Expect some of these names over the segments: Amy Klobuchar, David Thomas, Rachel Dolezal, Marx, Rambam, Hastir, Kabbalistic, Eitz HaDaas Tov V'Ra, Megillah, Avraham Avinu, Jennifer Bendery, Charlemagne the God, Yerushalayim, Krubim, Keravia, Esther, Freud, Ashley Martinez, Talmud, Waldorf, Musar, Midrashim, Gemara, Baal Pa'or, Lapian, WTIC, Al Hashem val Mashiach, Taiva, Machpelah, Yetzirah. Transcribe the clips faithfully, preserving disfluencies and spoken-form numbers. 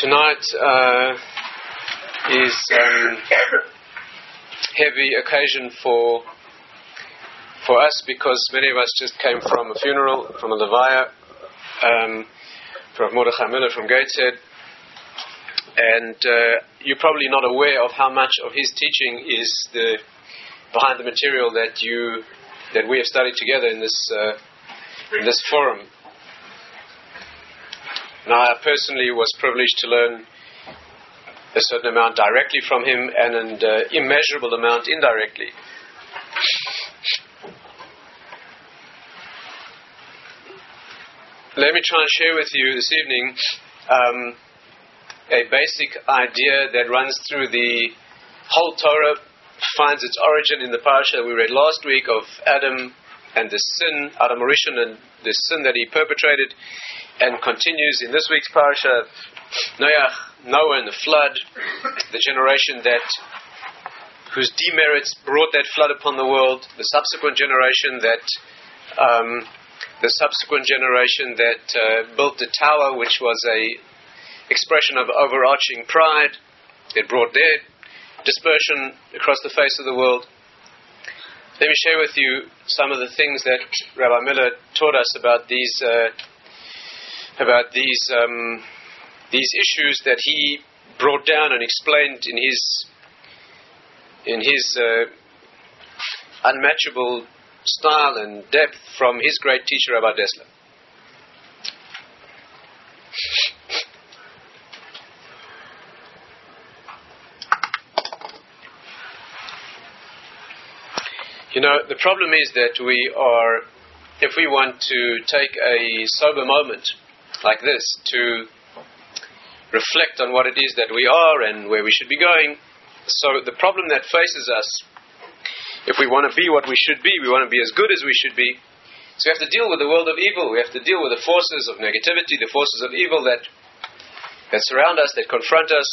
Tonight uh, is um, heavy occasion for for us because many of us just came from a funeral, from a levaya, um, from Mordechai Miller from Gateshead, and uh, you're probably not aware of how much of his teaching is the behind the material that you that we have studied together in this uh, in this forum. Now, I personally was privileged to learn a certain amount directly from him and an uh, immeasurable amount indirectly. Let me try and share with you this evening um, a basic idea that runs through the whole Torah, finds its origin in the parasha we read last week of Adam and the sin, Adam Rishon, and the sin that he perpetrated, and continues in this week's parasha, Noach, Noah and the flood, the generation that whose demerits brought that flood upon the world, the subsequent generation that um, the subsequent generation that uh, built the tower, which was a expression of overarching pride. It brought their dispersion across the face of the world. Let me share with you some of the things that Rabbi Miller taught us about these. Uh, about these um, these issues that he brought down and explained in his in his uh, unmatchable style and depth from his great teacher Rabbi Desler. You know, the problem is that we are, if we want to take a sober moment like this, to reflect on what it is that we are and where we should be going. So the problem that faces us, if we want to be what we should be, we want to be as good as we should be, so we have to deal with the world of evil. We have to deal with the forces of negativity, the forces of evil that that surround us, that confront us.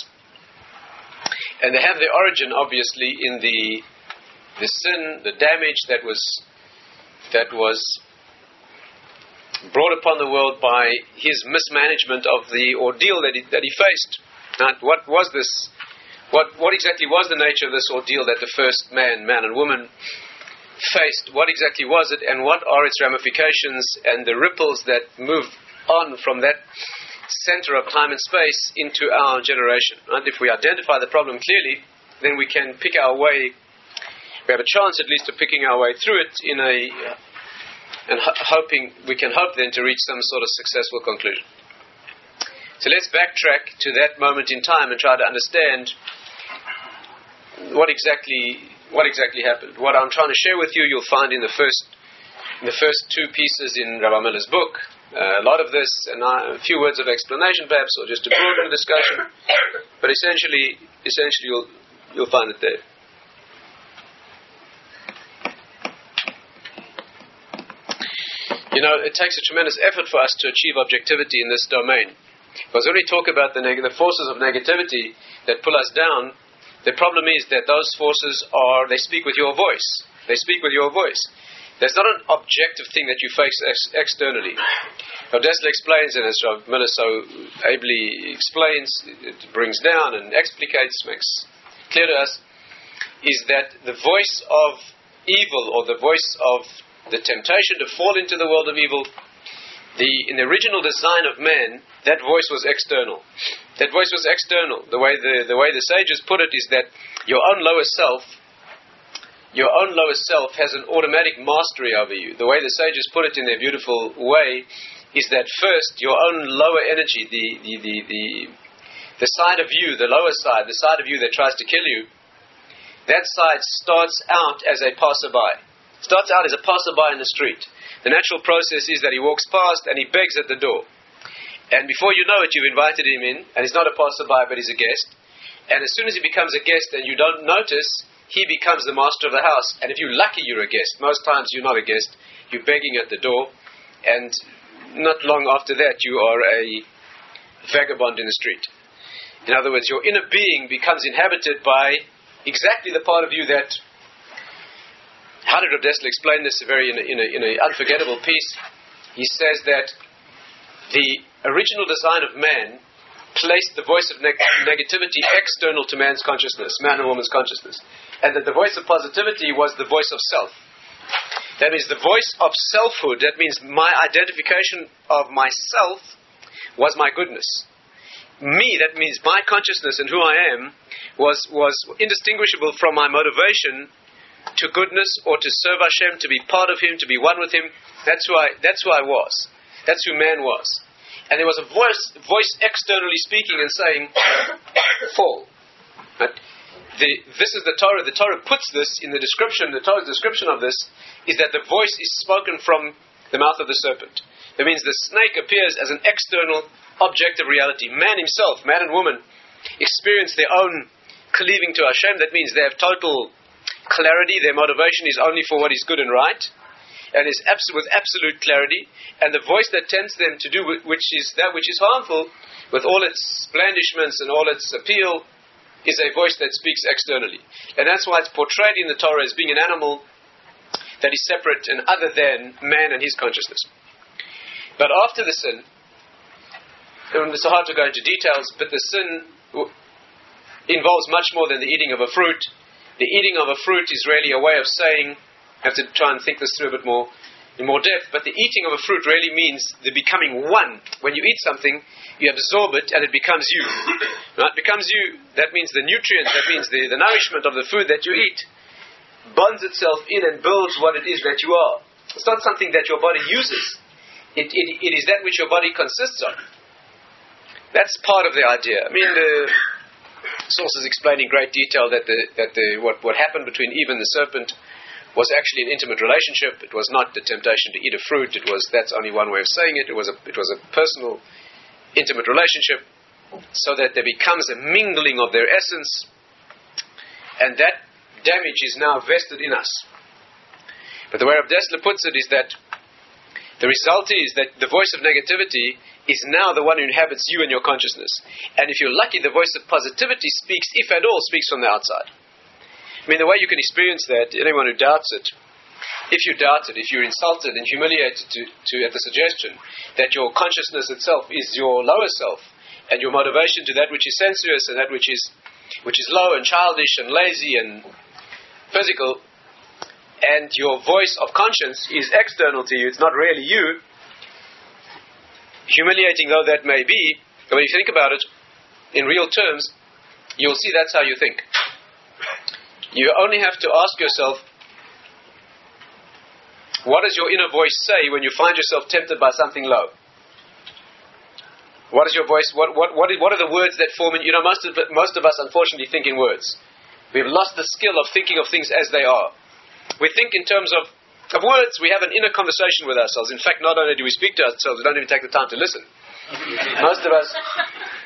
And they have their origin, obviously, in the the sin, the damage that was that was brought upon the world by his mismanagement of the ordeal that he, that he faced. Now, what was this? What what exactly was the nature of this ordeal that the first man, man and woman, faced? What exactly was it, and what are its ramifications and the ripples that move on from that center of time and space into our generation? And if we identify the problem clearly, then we can pick our way, we have a chance at least of picking our way through it in a... and ho- hoping we can hope then to reach some sort of successful conclusion. So let's backtrack to that moment in time and try to understand what exactly what exactly happened. What I'm trying to share with you, you'll find in the first in the first two pieces in Rabbi Miller's book. Uh, a lot of this, and a few words of explanation, perhaps, or just a broader discussion. But essentially, essentially, you'll you'll find it there. You know, it takes a tremendous effort for us to achieve objectivity in this domain. Because when we talk about the, neg- the forces of negativity that pull us down, the problem is that those forces are, they speak with your voice. They speak with your voice. There's not an objective thing that you face ex- externally. Now, Desler explains, and as Rabbi Miller so ably explains, it brings down and explicates, makes clear to us, is that the voice of evil or the voice of the temptation to fall into the world of evil, the in the original design of man, that voice was external. That voice was external. The way the, the way the sages put it is that your own lower self, your own lower self has an automatic mastery over you. The way the sages put it in their beautiful way is that first your own lower energy, the the the the, the side of you, the lower side, the side of you that tries to kill you, that side starts out as a passerby. Starts out as a passerby in the street. The natural process is that he walks past and he begs at the door. And before you know it, you've invited him in, and he's not a passerby, but he's a guest. And as soon as he becomes a guest and you don't notice, he becomes the master of the house. And if you're lucky, you're a guest. Most times you're not a guest. You're begging at the door. And not long after that, you are a vagabond in the street. In other words, your inner being becomes inhabited by exactly the part of you that... How did Rabbi Desler explain this very in an in a, in a unforgettable piece? He says that the original design of man placed the voice of neg- negativity external to man's consciousness, man and woman's consciousness, and that the voice of positivity was the voice of self. That means the voice of selfhood, that means my identification of myself was my goodness. Me, that means my consciousness and who I am, was, was indistinguishable from my motivation to goodness or to serve Hashem, to be part of Him, to be one with Him. That's who I, that's who I was. That's who man was. And there was a voice, voice externally speaking and saying, fall. But the, this is the Torah. The Torah puts this in the description. The Torah's description of this is that the voice is spoken from the mouth of the serpent. That means the snake appears as an external object of reality. Man himself, man and woman, experience their own cleaving to Hashem. That means they have total clarity. Their motivation is only for what is good and right, and is abs- with absolute clarity. And the voice that tempts them to do w- which is that which is harmful, with all its blandishments and all its appeal, is a voice that speaks externally. And that's why it's portrayed in the Torah as being an animal that is separate and other than man and his consciousness. But after the sin, and it's hard to go into details, but the sin w- involves much more than the eating of a fruit. The eating of a fruit is really a way of saying, I have to try and think this through a bit more, in more depth, but the eating of a fruit really means the becoming one. When you eat something, you absorb it and it becomes you. Right? It becomes you, that means the nutrients, that means the, the nourishment of the food that you eat, bonds itself in and builds what it is that you are. It's not something that your body uses. It, it, it is that which your body consists of. That's part of the idea. I mean, the sources explain in great detail that the that the what, what happened between Eve and the serpent was actually an intimate relationship. It was not the temptation to eat a fruit. It was that's only one way of saying it. It was a it was a personal, intimate relationship, so that there becomes a mingling of their essence, and that damage is now vested in us. But the way Rabbi Desler puts it is that the result is that the voice of negativity is now the one who inhabits you and your consciousness. And if you're lucky, the voice of positivity speaks, if at all, speaks from the outside. I mean, the way you can experience that, anyone who doubts it, if you doubt it, if you're insulted and humiliated to, to at the suggestion that your consciousness itself is your lower self, and your motivation to that which is sensuous and that which is which is low and childish and lazy and physical, and your voice of conscience is external to you, it's not really you, humiliating though that may be, when you think about it, in real terms, you'll see that's how you think. You only have to ask yourself, what does your inner voice say when you find yourself tempted by something low? What is your voice, what what what, what are the words that form in, you know, most of, most of us unfortunately think in words. We've lost the skill of thinking of things as they are. We think in terms of, of words. We have an inner conversation with ourselves. In fact, not only do we speak to ourselves, we don't even take the time to listen. Most of us,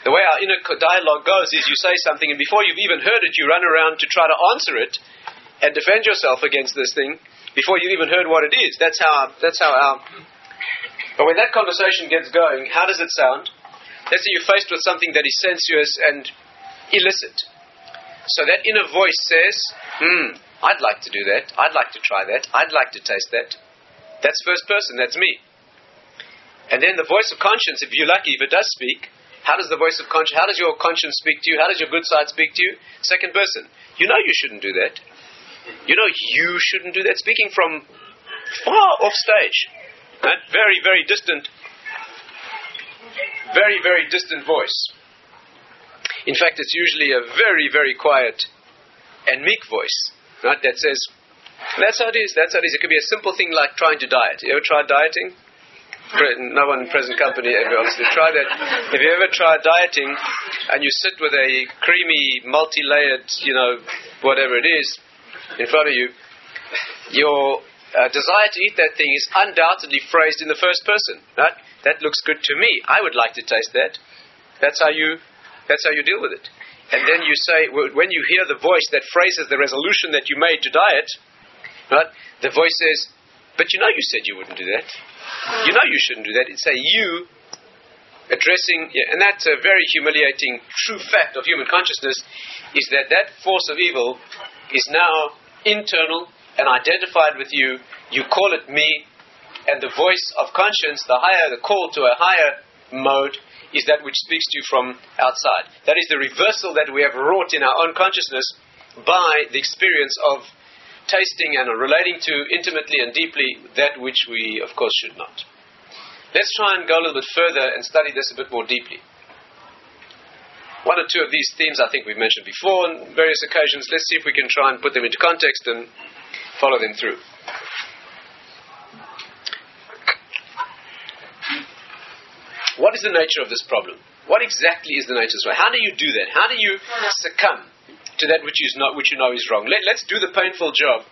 the way our inner dialogue goes is you say something and before you've even heard it, you run around to try to answer it and defend yourself against this thing before you've even heard what it is. That's how our, that's how our... But when that conversation gets going, how does it sound? Let's say you're faced with something that is sensuous and illicit. So that inner voice says, hmm, I'd like to do that, I'd like to try that, I'd like to taste that. That's first person, that's me. And then the voice of conscience, if you're lucky, if it does speak, how does the voice of conscience, how does your conscience speak to you, how does your good side speak to you? Second person, you know you shouldn't do that. You know you shouldn't do that. Speaking from far off stage, right? Very, very distant, very, very distant voice. In fact, it's usually a very, very quiet and meek voice. Right, that says, that's how it is, that's how it is. It could be a simple thing like trying to diet. You ever tried dieting? No one in present company ever obviously tried that. If you ever tried dieting and you sit with a creamy, multi-layered, you know, whatever it is in front of you, your uh, desire to eat that thing is undoubtedly phrased in the first person. Right? That looks good to me. I would like to taste that. That's how you. That's how you deal with it. And then you say, when you hear the voice that phrases the resolution that you made to diet, right? The voice says, but you know you said you wouldn't do that. You know you shouldn't do that. It's a you addressing, yeah, and that's a very humiliating true fact of human consciousness, is that that force of evil is now internal and identified with you. You call it me, and the voice of conscience, the higher, the call to a higher mode, is that which speaks to you from outside. That is the reversal that we have wrought in our own consciousness by the experience of tasting and relating to intimately and deeply that which we, of course, should not. Let's try and go a little bit further and study this a bit more deeply. One or two of these themes I think we've mentioned before on various occasions. Let's see if we can try and put them into context and follow them through. What is the nature of this problem? What exactly is the nature of this problem? How do you do that? How do you succumb to that which is not, which you know is wrong? Let, let's do the painful job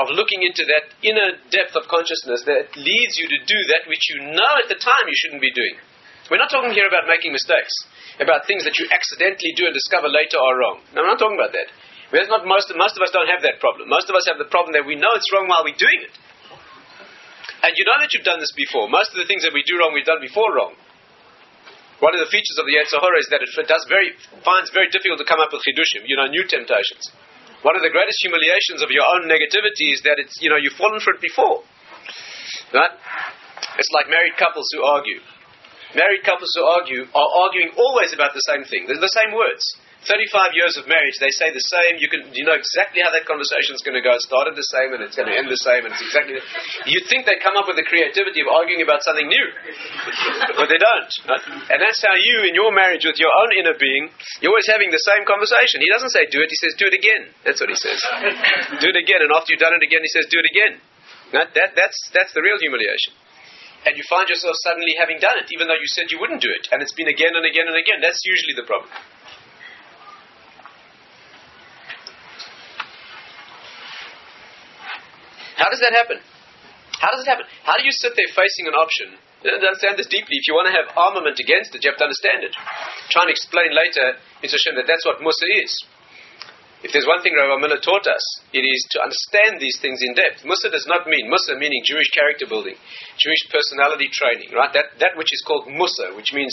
of looking into that inner depth of consciousness that leads you to do that which you know at the time you shouldn't be doing. We're not talking here about making mistakes, about things that you accidentally do and discover later are wrong. No, I'm not talking about that. That's not most, most of us don't have that problem. Most of us have the problem that we know it's wrong while we're doing it. And you know that you've done this before. Most of the things that we do wrong, we've done before wrong. One of the features of the Yetzirah is that it does very, finds very difficult to come up with chidushim, you know, new temptations. One of the greatest humiliations of your own negativity is that it's, you know, you've fallen for it before. Right? It's like married couples who argue. Married couples who argue are arguing always about the same thing. They're the same words. thirty-five years of marriage, they say the same. You can, you know exactly how that conversation's going to go. It started the same, and it's going to end the same, and it's exactly the same. You'd think they'd come up with the creativity of arguing about something new, but they don't. And that's how you, in your marriage with your own inner being, you're always having the same conversation. He doesn't say, do it. He says, do it again. That's what he says. Do it again. And after you've done it again, he says, do it again. That, that, that's, that's the real humiliation. And you find yourself suddenly having done it, even though you said you wouldn't do it. And it's been again and again and again. That's usually the problem. How does that happen? How does it happen? How do you sit there facing an option? You don't understand this deeply. If you want to have armament against it, you have to understand it. Try and explain later, it's a shame that that's what Musar is. If there's one thing Rabbi Miller taught us, it is to understand these things in depth. Musar does not mean, Musar meaning Jewish character building, Jewish personality training, right? That that which is called Musar, which means,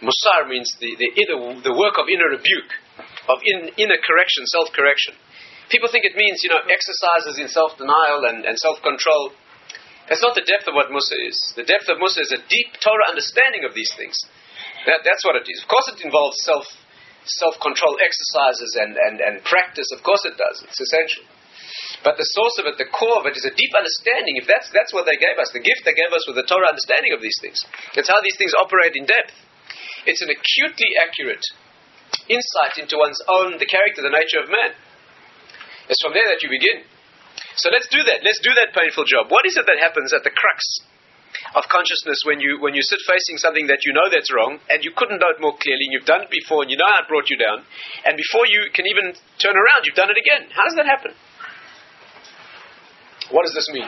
Musar means the, the, the work of inner rebuke, of in, inner correction, self-correction. People think it means, you know, exercises in self-denial and, and self-control. That's not the depth of what Musar is. The depth of Musar is a deep Torah understanding of these things. That, that's what it is. Of course it involves self, self-control exercises and, and, and practice. Of course it does. It's essential. But the source of it, the core of it, is a deep understanding. If that's, that's what they gave us, the gift they gave us with the Torah understanding of these things. That's how these things operate in depth. It's an acutely accurate insight into one's own, the character, the nature of man. It's from there that you begin. So let's do that. Let's do that painful job. What is it that happens at the crux of consciousness when you when you sit facing something that you know that's wrong and you couldn't know it more clearly and you've done it before and you know how it brought you down, and before you can even turn around, you've done it again? How does that happen? What does this mean?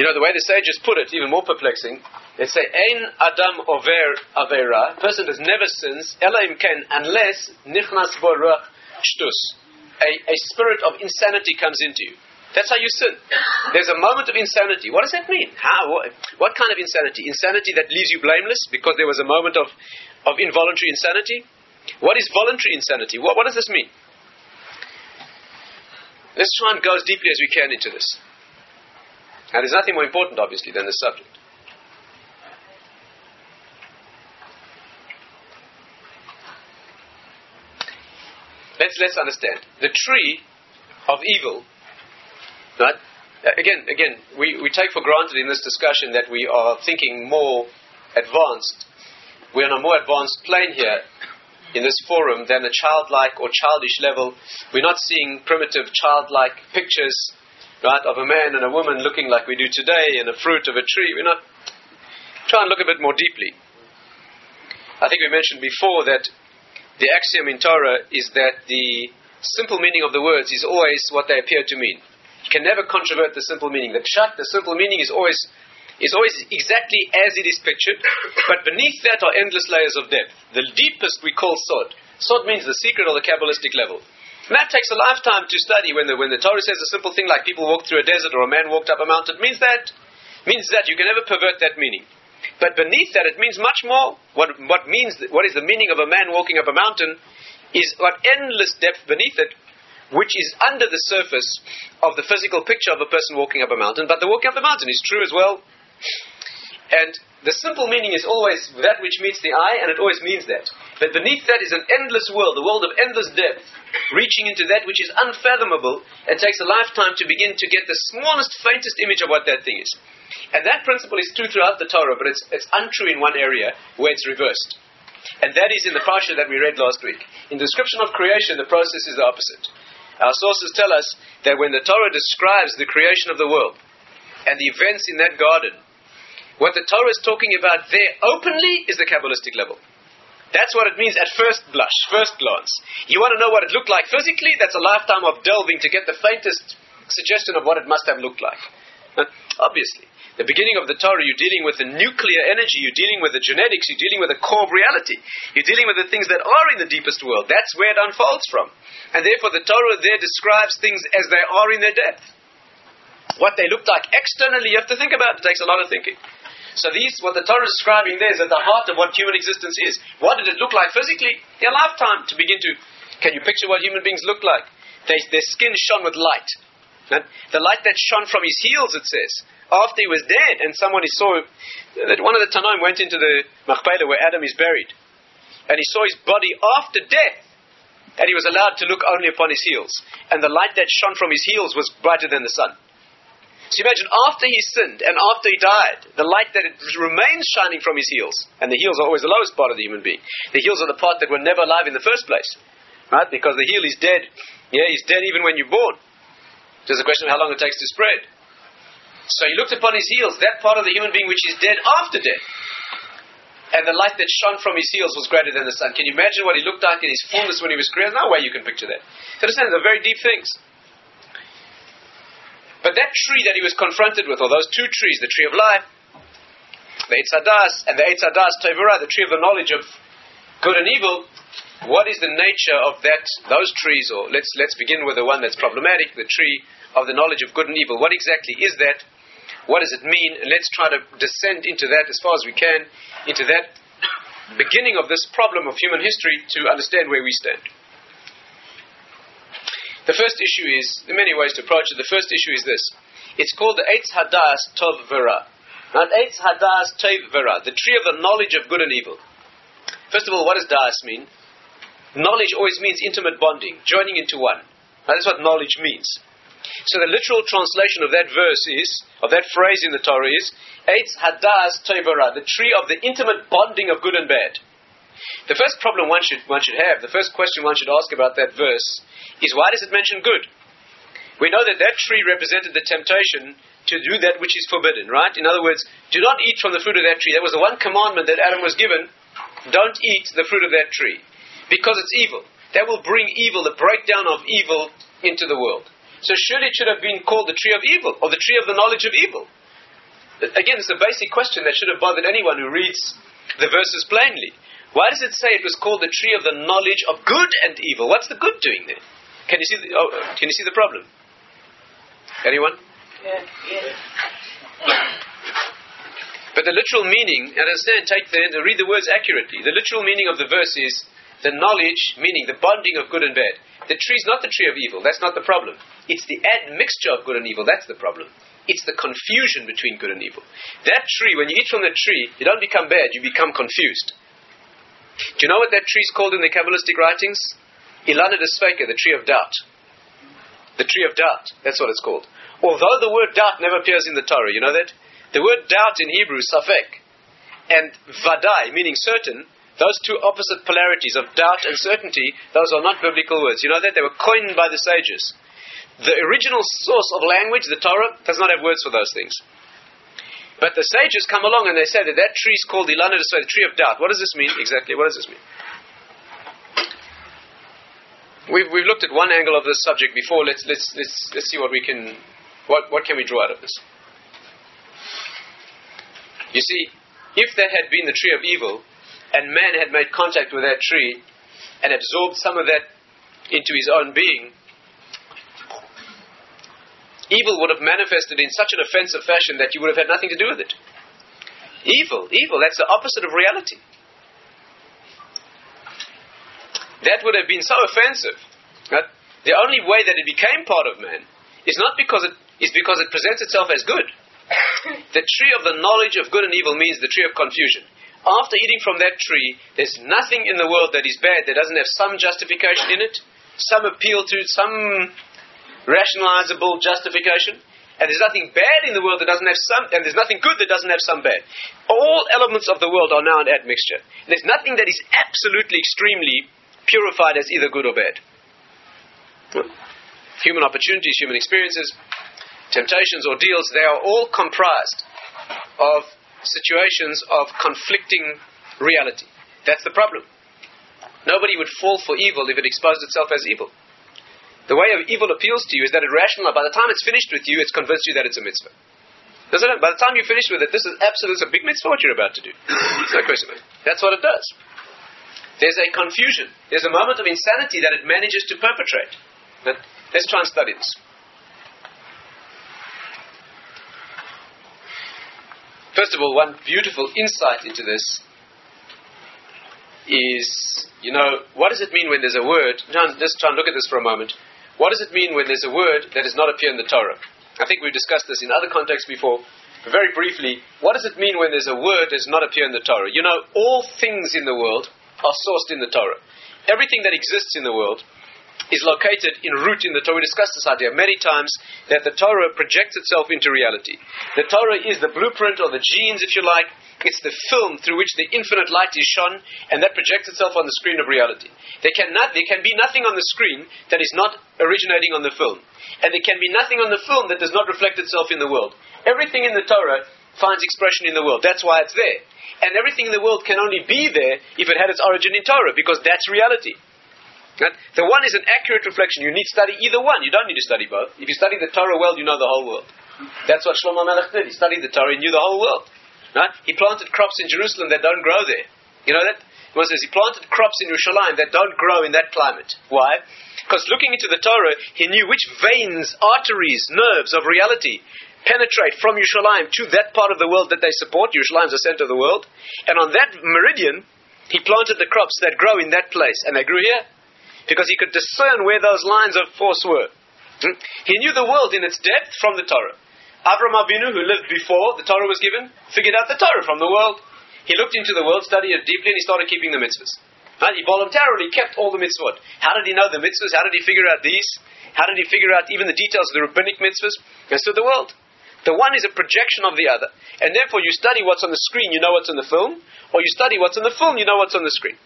You know, the way the sages put it, even more perplexing, they say, Ein Adam over Avera, a person that never sins, Elohim Ken, unless Nichnas Bo Ruach stus. A, a spirit of insanity comes into you. That's how you sin. There's a moment of insanity. What does that mean? How? What, what kind of insanity? Insanity that leaves you blameless because there was a moment of, of involuntary insanity? What is voluntary insanity? What, what does this mean? Let's try and go as deeply as we can into this. And there's nothing more important, obviously, than this subject. Let's let's understand. The tree of evil, right? Again, again, we, we take for granted in this discussion that we are thinking more advanced. We're on a more advanced plane here in this forum than a childlike or childish level. We're not seeing primitive childlike pictures, right, of a man and a woman looking like we do today and a fruit of a tree. We're not trying to look a bit more deeply. I think we mentioned before that the axiom in Torah is that the simple meaning of the words is always what they appear to mean. You can never controvert the simple meaning. The pshat, the simple meaning, is always is always exactly as it is pictured, but beneath that are endless layers of depth. The deepest we call sod. Sod means the secret or the Kabbalistic level. And that takes a lifetime to study. When the when the Torah says a simple thing like people walked through a desert or a man walked up a mountain, it means that means that you can never pervert that meaning. But beneath that, it means much more. What what means? What is the meaning of a man walking up a mountain is what endless depth beneath it, which is under the surface of the physical picture of a person walking up a mountain. But the walking up the mountain is true as well And the simple meaning is always that which meets the eye, and it always means that. But beneath that is an endless world, a world of endless depth, reaching into that which is unfathomable, and takes a lifetime to begin to get the smallest, faintest image of what that thing is. And that principle is true throughout the Torah, but it's, it's untrue in one area where it's reversed. And that is in the parsha that we read last week. In the description of creation, the process is the opposite. Our sources tell us that when the Torah describes the creation of the world, and the events in that garden, what the Torah is talking about there openly is the Kabbalistic level. That's what it means at first blush, first glance. You want to know what it looked like physically? That's a lifetime of delving to get the faintest suggestion of what it must have looked like. Obviously. The beginning of the Torah, you're dealing with the nuclear energy, you're dealing with the genetics, you're dealing with the core of reality. You're dealing with the things that are in the deepest world. That's where it unfolds from. And therefore the Torah there describes things as they are in their depth. What they looked like externally, you have to think about it. It takes a lot of thinking. So these, what the Torah is describing there is at the heart of what human existence is. What did it look like physically? Their lifetime to begin to... Can you picture what human beings look like? They, their skin shone with light. And the light that shone from his heels, it says, after he was dead, and someone he saw... that one of the Tannaim went into the Machpelah where Adam is buried, and he saw his body after death, and he was allowed to look only upon his heels. And the light that shone from his heels was brighter than the sun. So imagine, after he sinned and after he died, the light that it remains shining from his heels, and the heels are always the lowest part of the human being. The heels are the part that were never alive in the first place, right? Because the heel is dead. Yeah, he's dead even when you're born. There's a question of how long it takes to spread. So he looked upon his heels, that part of the human being which is dead after death. And the light that shone from his heels was greater than the sun. Can you imagine what he looked like in his fullness when he was created? No way you can picture that. So understand, they're very deep things. But that tree that he was confronted with, or those two trees, the tree of life, the Eitz HaDaas, and the Eitz HaDaas Tov V'Ra, the tree of the knowledge of good and evil, what is the nature of that? Those trees, or let's let's begin with the one that's problematic, the tree of the knowledge of good and evil. What exactly is that? What does it mean? Let's try to descend into that as far as we can, into that beginning of this problem of human history to understand where we stand. The first issue is, there are many ways to approach it. The first issue is this. It's called the Eitz HaDaas Tov V'Ra. Now, Eitz HaDaas Tov V'Ra, the tree of the knowledge of good and evil. First of all, what does daas mean? Knowledge always means intimate bonding, joining into one. Now, that's what knowledge means. So the literal translation of that verse is, of that phrase in the Torah is, Eitz HaDaas Tov V'Ra, the tree of the intimate bonding of good and bad. The first problem one should one should have, the first question one should ask about that verse is, why does it mention good? We know that that tree represented the temptation to do that which is forbidden, right? In other words, do not eat from the fruit of that tree. That was the one commandment that Adam was given. Don't eat the fruit of that tree because it's evil. That will bring evil, the breakdown of evil into the world. So surely it should have been called the tree of evil or the tree of the knowledge of evil. Again, it's a basic question that should have bothered anyone who reads the verses plainly. Why does it say it was called the tree of the knowledge of good and evil? What's the good doing there? Can you see the, oh, can you see the problem? Anyone? Yeah, yeah. But the literal meaning, and understand, take the, the, read the words accurately. The literal meaning of the verse is the knowledge, meaning the bonding of good and bad. The tree's not the tree of evil. That's not the problem. It's the admixture of good and evil. That's the problem. It's the confusion between good and evil. That tree, when you eat from that tree, you don't become bad. You become confused. Do you know what that tree is called in the Kabbalistic writings? Ilan ha-Safek, the tree of doubt. The tree of doubt, that's what it's called. Although the word doubt never appears in the Torah, you know that? The word doubt in Hebrew, safek, and vadai, meaning certain, those two opposite polarities of doubt and certainty, those are not biblical words. You know that? They were coined by the sages. The original source of language, the Torah, does not have words for those things. But the sages come along and they say that that tree is called Ilan ha-Safek, the tree of doubt. What does this mean exactly? What does this mean? We've we've looked at one angle of this subject before. Let's let's let's let's see what we can, what what can we draw out of this. You see, if that had been the tree of evil, and man had made contact with that tree, and absorbed some of that into his own being, evil would have manifested in such an offensive fashion that you would have had nothing to do with it. Evil, evil, that's the opposite of reality. That would have been so offensive. Right? The only way that it became part of man is not because it is because it presents itself as good. The tree of the knowledge of good and evil means the tree of confusion. After eating from that tree, there's nothing in the world that is bad that doesn't have some justification in it, some appeal to it, some rationalizable justification. And there's nothing bad in the world that doesn't have some, and there's nothing good that doesn't have some bad. All elements of the world are now an admixture. There's nothing that is absolutely, extremely purified as either good or bad. Human opportunities, human experiences, temptations, ordeals, they are all comprised of situations of conflicting reality. That's the problem. Nobody would fall for evil if it exposed itself as evil. The way of evil appeals to you is that it's rational. By the time it's finished with you, it's convinced you that it's a mitzvah. Doesn't it? By the time you finish with it, this is absolutely a big mitzvah what you're about to do. It's no question. That's what it does. There's a confusion. There's a moment of insanity that it manages to perpetrate. But let's try and study this. First of all, one beautiful insight into this is, you know, what does it mean when there's a word? Let's try and look at this for a moment. What does it mean when there's a word that does not appear in the Torah? I think we've discussed this in other contexts before. But very briefly, what does it mean when there's a word that does not appear in the Torah? You know, all things in the world are sourced in the Torah. Everything that exists in the world is located in root in the Torah. We discussed this idea many times, that the Torah projects itself into reality. The Torah is the blueprint, or the genes, if you like. It's the film through which the infinite light is shone, and that projects itself on the screen of reality. There can, not, there can be nothing on the screen that is not originating on the film. And there can be nothing on the film that does not reflect itself in the world. Everything in the Torah finds expression in the world. That's why it's there. And everything in the world can only be there if it had its origin in Torah, because that's reality. The one is an accurate reflection. You need to study either one. You don't need to study both. If you study the Torah well, you know the whole world. That's what Shlomo Melech did. He studied the Torah and knew the whole world. Right? He planted crops in Jerusalem that don't grow there. You know that? One says he planted crops in Yerushalayim that don't grow in that climate. Why? Because looking into the Torah, he knew which veins, arteries, nerves of reality penetrate from Yerushalayim to that part of the world that they support. Yerushalayim is the center of the world. And on that meridian, he planted the crops that grow in that place. And they grew here, because he could discern where those lines of force were. Hmm? He knew the world in its depth from the Torah. Avraham Avinu, who lived before the Torah was given, figured out the Torah from the world. He looked into the world, studied it deeply, and he started keeping the mitzvahs. Right? He voluntarily kept all the mitzvot. How did he know the mitzvahs? How did he figure out these? How did he figure out even the details of the rabbinic mitzvahs? He understood the world. The one is a projection of the other. And therefore, you study what's on the screen, you know what's on the film. Or you study what's on the film, you know what's on the screen.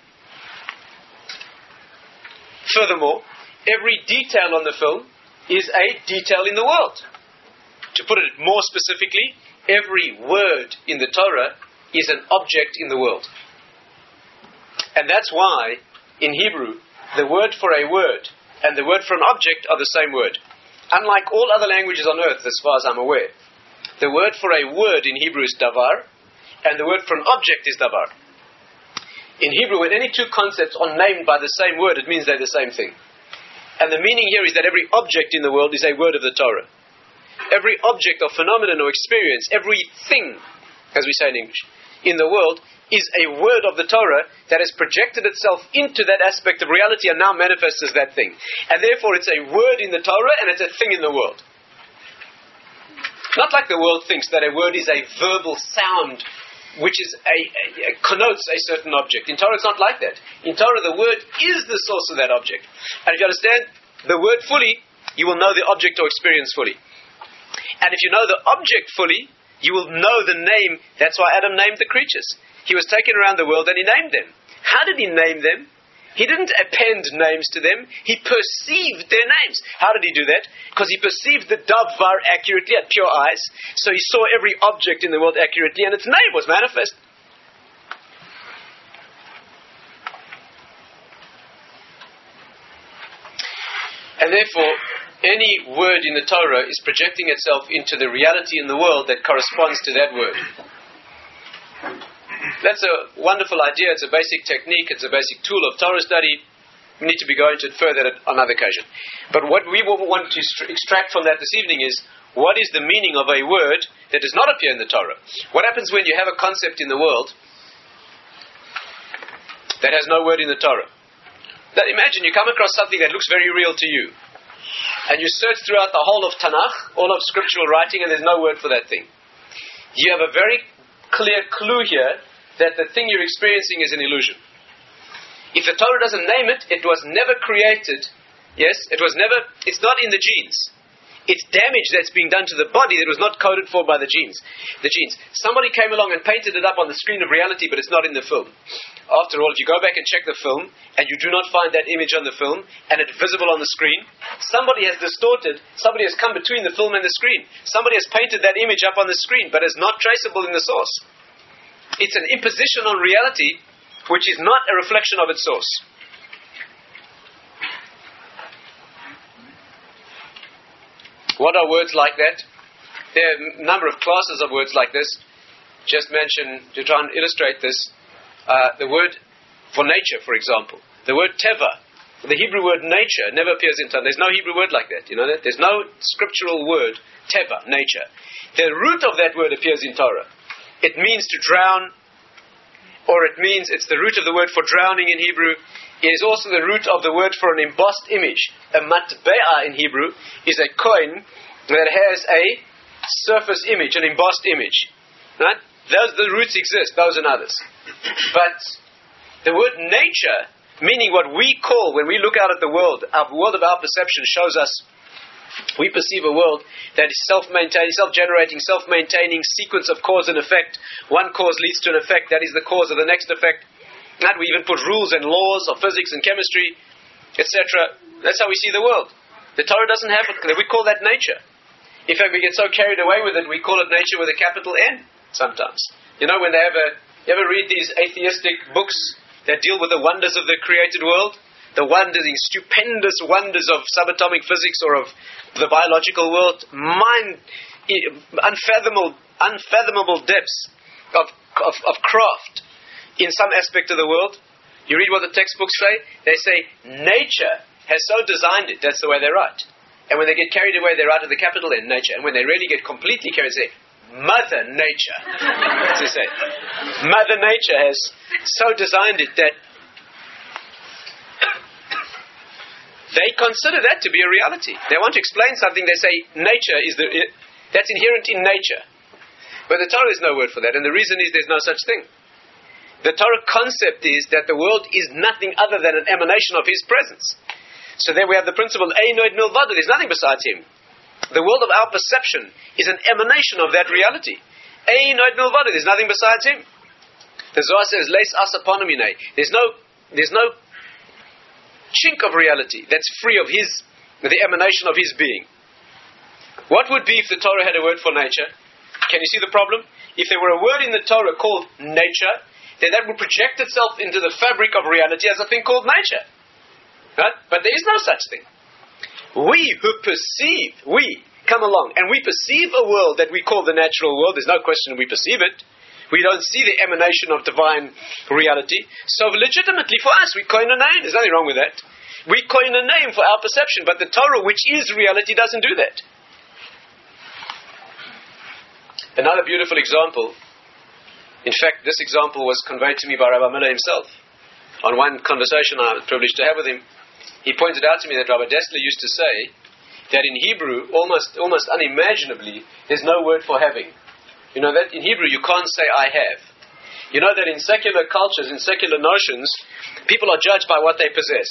Furthermore, every detail on the film is a detail in the world. To put it more specifically, every word in the Torah is an object in the world. And that's why, in Hebrew, the word for a word and the word for an object are the same word. Unlike all other languages on earth, as far as I'm aware, the word for a word in Hebrew is davar, and the word for an object is davar. In Hebrew, when any two concepts are named by the same word, it means they're the same thing. And the meaning here is that every object in the world is a word of the Torah. Every object or phenomenon or experience, everything, as we say in English, in the world, is a word of the Torah that has projected itself into that aspect of reality and now manifests as that thing. And therefore it's a word in the Torah and it's a thing in the world. Not like the world thinks that a word is a verbal sound which is a, a, a connotes a certain object. In Torah, it's not like that. In Torah, the word is the source of that object. And if you understand the word fully, you will know the object or experience fully. And if you know the object fully, you will know the name. That's why Adam named the creatures. He was taken around the world and he named them. How did he name them? He didn't append names to them. He perceived their names. How did he do that? Because he perceived the davar accurately at pure eyes. So he saw every object in the world accurately and its name was manifest. And therefore, any word in the Torah is projecting itself into the reality in the world that corresponds to that word. That's a wonderful idea. It's a basic technique. It's a basic tool of Torah study. We need to be going to it further on another occasion. But what we want to extract from that this evening is, what is the meaning of a word that does not appear in the Torah? What happens when you have a concept in the world that has no word in the Torah? Now imagine you come across something that looks very real to you. And you search throughout the whole of Tanakh, all of scriptural writing, and there's no word for that thing. you have a very clear clue here that the thing you're experiencing is an illusion. If the Torah doesn't name it, it was never created. Yes, it was never, it's not in the genes. It's damage that's being done to the body that was not coded for by the genes. The genes. Somebody came along and painted it up on the screen of reality, but it's not in the film. After all, if you go back and check the film, and you do not find that image on the film, and it's visible on the screen, somebody has distorted, somebody has come between the film and the screen. Somebody has painted that image up on the screen, but it's not traceable in the source. It's an imposition on reality, which is not a reflection of its source. What are words like that? There are a number of classes of words like this. Just mention, to try and illustrate this, uh, the word for nature, for example. The word teva, the Hebrew word nature, never appears in Tanakh. There's no Hebrew word like that. You know that? There's no scriptural word, teva, nature. The root of that word appears in Torah. It means to drown, or it means, it's the root of the word for drowning in Hebrew. It is also the root of the word for an embossed image. A matbe'ah in Hebrew is a coin that has a surface image, an embossed image. Right? Those, the roots exist, those and others. But the word nature, meaning what we call, when we look out at the world, our world of our perception shows us, we perceive a world that is self-maintaining, self-generating, self-maintaining sequence of cause and effect. One cause leads to an effect, that is the cause of the next effect. And we even put rules and laws of physics and chemistry, et cetera. That's how we see the world. The Torah doesn't have it. We call that nature. In fact, we get so carried away with it, we call it nature with a capital N sometimes. You know, when they have a, you ever read these atheistic books that deal with the wonders of the created world? The wonders, the stupendous wonders of subatomic physics or of the biological world, mind, unfathomable, unfathomable depths of, of, of craft in some aspect of the world. You read what the textbooks say, they say, nature has so designed it, that's the way they write. And when they get carried away, they write with the capital N, nature. And when they really get completely carried away, they say, Mother Nature. That's what they say. Mother Nature has so designed it that they consider that to be a reality. They want to explain something, they say, nature is the, that's inherent in nature. But the Torah is no word for that, and the reason is there's no such thing. The Torah concept is that the world is nothing other than an emanation of His presence. So there we have the principle, Ein Od Milvado, there's nothing besides Him. The world of our perception is an emanation of that reality. Ein Od Milvado, there's nothing besides Him. The Zohar says, Leis Asa Ponomine, there's no, there's no chink of reality that's free of His, the emanation of His being. What would be if the Torah had a word for nature? Can you see the problem? If there were a word in the Torah called nature, then that would project itself into the fabric of reality as a thing called nature. Right? But there is no such thing. We who perceive, we come along and we perceive a world that we call the natural world. There's no question we perceive it. We don't see the emanation of divine reality. So legitimately for us, we coin a name. There's nothing wrong with that. We coin a name for our perception, but the Torah, which is reality, doesn't do that. Another beautiful example, in fact, this example was conveyed to me by Rabbi Miller himself. On one conversation I was privileged to have with him, he pointed out to me that Rabbi Desler used to say that in Hebrew, almost almost unimaginably, there's no word for having. You know that in Hebrew you can't say I have. You know that in secular cultures, in secular notions, people are judged by what they possess.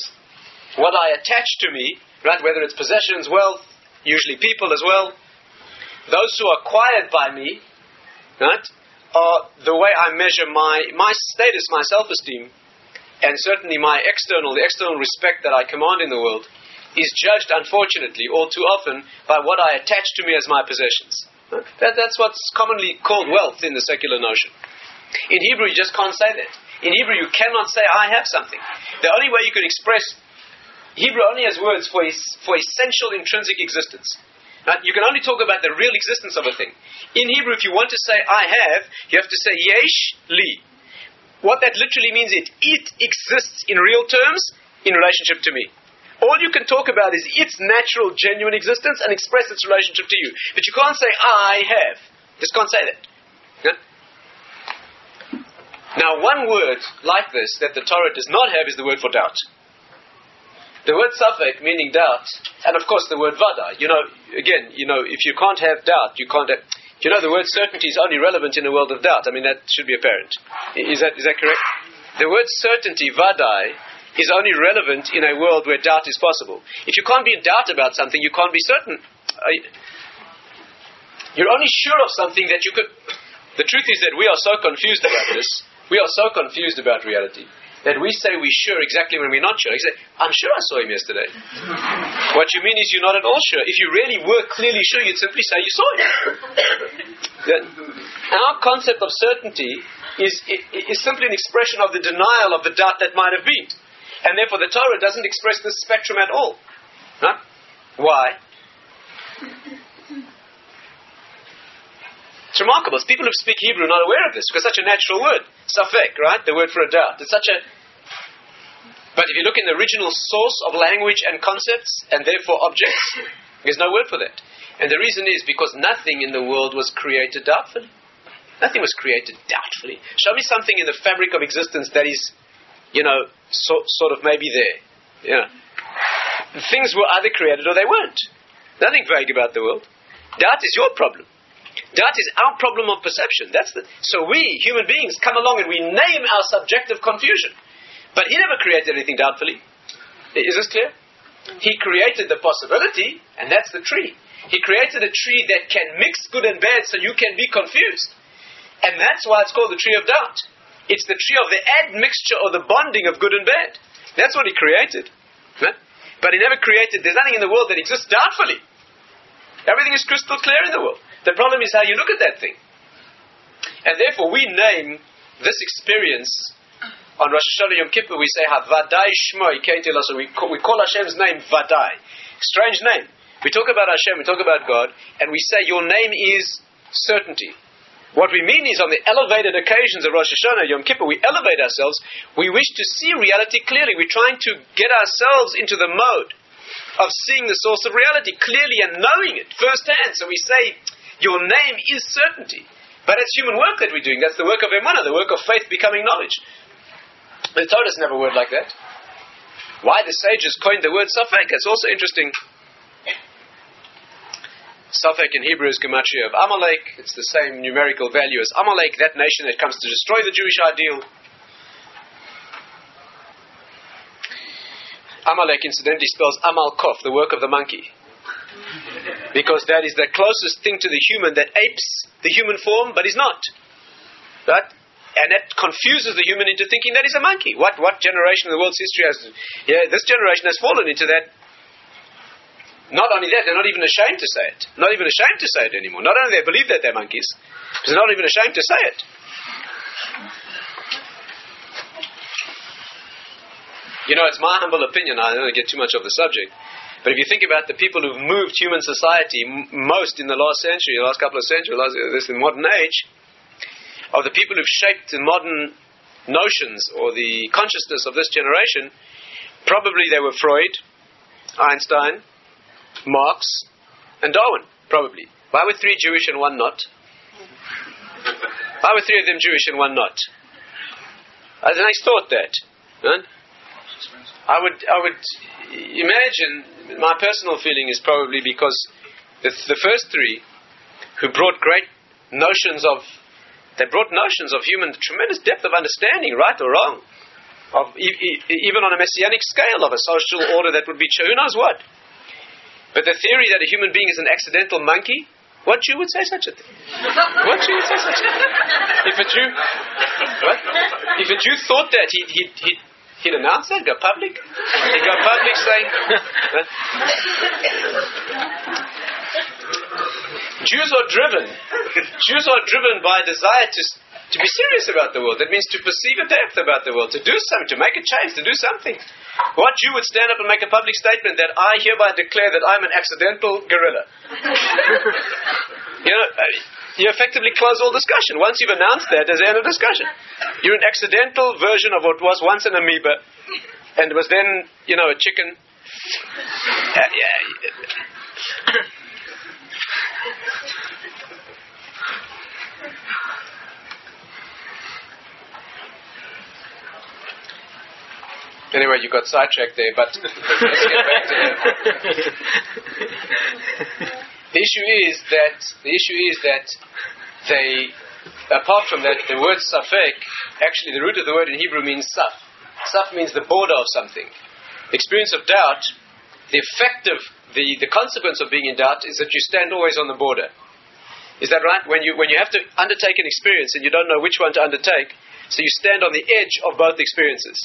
What I attach to me, right? Whether it's possessions, wealth, usually people as well. Those who are acquired by me, right, are the way I measure my, my status, my self-esteem, and certainly my external, the external respect that I command in the world, is judged, unfortunately, all too often, by what I attach to me as my possessions. That, that's what's commonly called wealth in the secular notion. In Hebrew, you just can't say that. In Hebrew, you cannot say, I have something. The only way you can express... Hebrew only has words for, es, for essential intrinsic existence. Now, you can only talk about the real existence of a thing. In Hebrew, if you want to say, I have, you have to say, yesh li. What that literally means is, it exists in real terms, in relationship to me. All you can talk about is its natural, genuine existence and express its relationship to you. But you can't say, I have. Just can't say that. Yeah? Now, one word like this that the Torah does not have is the word for doubt. The word safek, meaning doubt, and of course the word vada. You know, again, you know, if you can't have doubt, you can't have... Do you know the word certainty is only relevant in the world of doubt? I mean, that should be apparent. Is that is that correct? The word certainty, vadai, is only relevant in a world where doubt is possible. If you can't be in doubt about something, you can't be certain. You're only sure of something that you could... The truth is that we are so confused about this, we are so confused about reality, that we say we're sure exactly when we're not sure. Say, I'm sure I saw him yesterday. What you mean is you're not at all sure. If you really were clearly sure, you'd simply say you saw him. That our concept of certainty is, is simply an expression of the denial of the doubt that might have been. And therefore the Torah doesn't express this spectrum at all. Huh? Why? It's remarkable. It's people who speak Hebrew are not aware of this, because it's such a natural word. Safek, right? The word for a doubt. It's such a... But if you look in the original source of language and concepts, and therefore objects, there's no word for that. And the reason is because nothing in the world was created doubtfully. Nothing was created doubtfully. Show me something in the fabric of existence that is, you know, so, sort of maybe there. You know. Things were either created or they weren't. Nothing vague about the world. Doubt is your problem. Doubt is our problem of perception. That's the, so we, human beings, come along and we name our subjective confusion. But he never created anything doubtfully. Is this clear? He created the possibility, and that's the tree. He created a tree that can mix good and bad so you can be confused. And that's why it's called the tree of doubt. It's the tree of the admixture or the bonding of good and bad. That's what he created. Huh? But he never created... There's nothing in the world that exists doubtfully. Everything is crystal clear in the world. The problem is how you look at that thing. And therefore we name this experience on Rosh Hashanah Yom Kippur, we say, Vadai Shmoi, we call Hashem's name Vadai. Strange name. We talk about Hashem, we talk about God, and we say your name is certainty. What we mean is on the elevated occasions of Rosh Hashanah Yom Kippur, we elevate ourselves, we wish to see reality clearly, we're trying to get ourselves into the mode of seeing the source of reality clearly and knowing it firsthand. So we say, your name is certainty. But it's human work that we're doing. That's the work of Emunah, the work of faith becoming knowledge. The Torah doesn't have a word like that. Why the sages coined the word Safek? It's also interesting. Safek in Hebrew is gematria of Amalek. It's the same numerical value as Amalek, that nation that comes to destroy the Jewish ideal. Amalek incidentally spells Amalkof, the work of the monkey. Because that is the closest thing to the human that apes the human form, but is not. Right? And that confuses the human into thinking that he's a monkey. What what generation in the world's history has... Yeah, this generation has fallen into that. Not only that, they're not even ashamed to say it. Not even ashamed to say it anymore. Not only they believe that they're monkeys, but they're not even ashamed to say it. You know, it's my humble opinion, I don't want to get too much of the subject, but if you think about the people who've moved human society m- most in the last century, the last couple of centuries, last, this in modern age, of the people who've shaped the modern notions or the consciousness of this generation, probably they were Freud, Einstein, Marx, and Darwin, probably. Why were three Jewish and one not? Why were three of them Jewish and one not? I the next thought that. Huh? I would I would imagine, my personal feeling is probably because the, the first three who brought great notions of, they brought notions of human, tremendous depth of understanding, right or wrong, of e- e- even on a messianic scale of a social order that would be, who knows what. But the theory that a human being is an accidental monkey, what Jew would say such a thing? What Jew would say such a thing? If a Jew, what? If a Jew thought that, he'd... He, he, He'd announce that, go public. He'd go public saying... Jews are driven. Jews are driven by a desire to to be serious about the world. That means to perceive a depth about the world, to do something, to make a change, to do something. What Jew would stand up and make a public statement that I hereby declare that I'm an accidental gorilla? You know... I mean, you effectively close all discussion. Once you've announced that, there's the end of discussion. You're an accidental version of what was once an amoeba, and was then, you know, a chicken. Uh, yeah. Anyway, you got sidetracked there, but let's get back to it. The issue is that the issue is that they, apart from that, the word safek, actually the root of the word in Hebrew means saf. Saf means the border of something. The experience of doubt, the effect of, the, the consequence of being in doubt is that you stand always on the border. Is that right? When you when you have to undertake an experience and you don't know which one to undertake, so you stand on the edge of both experiences.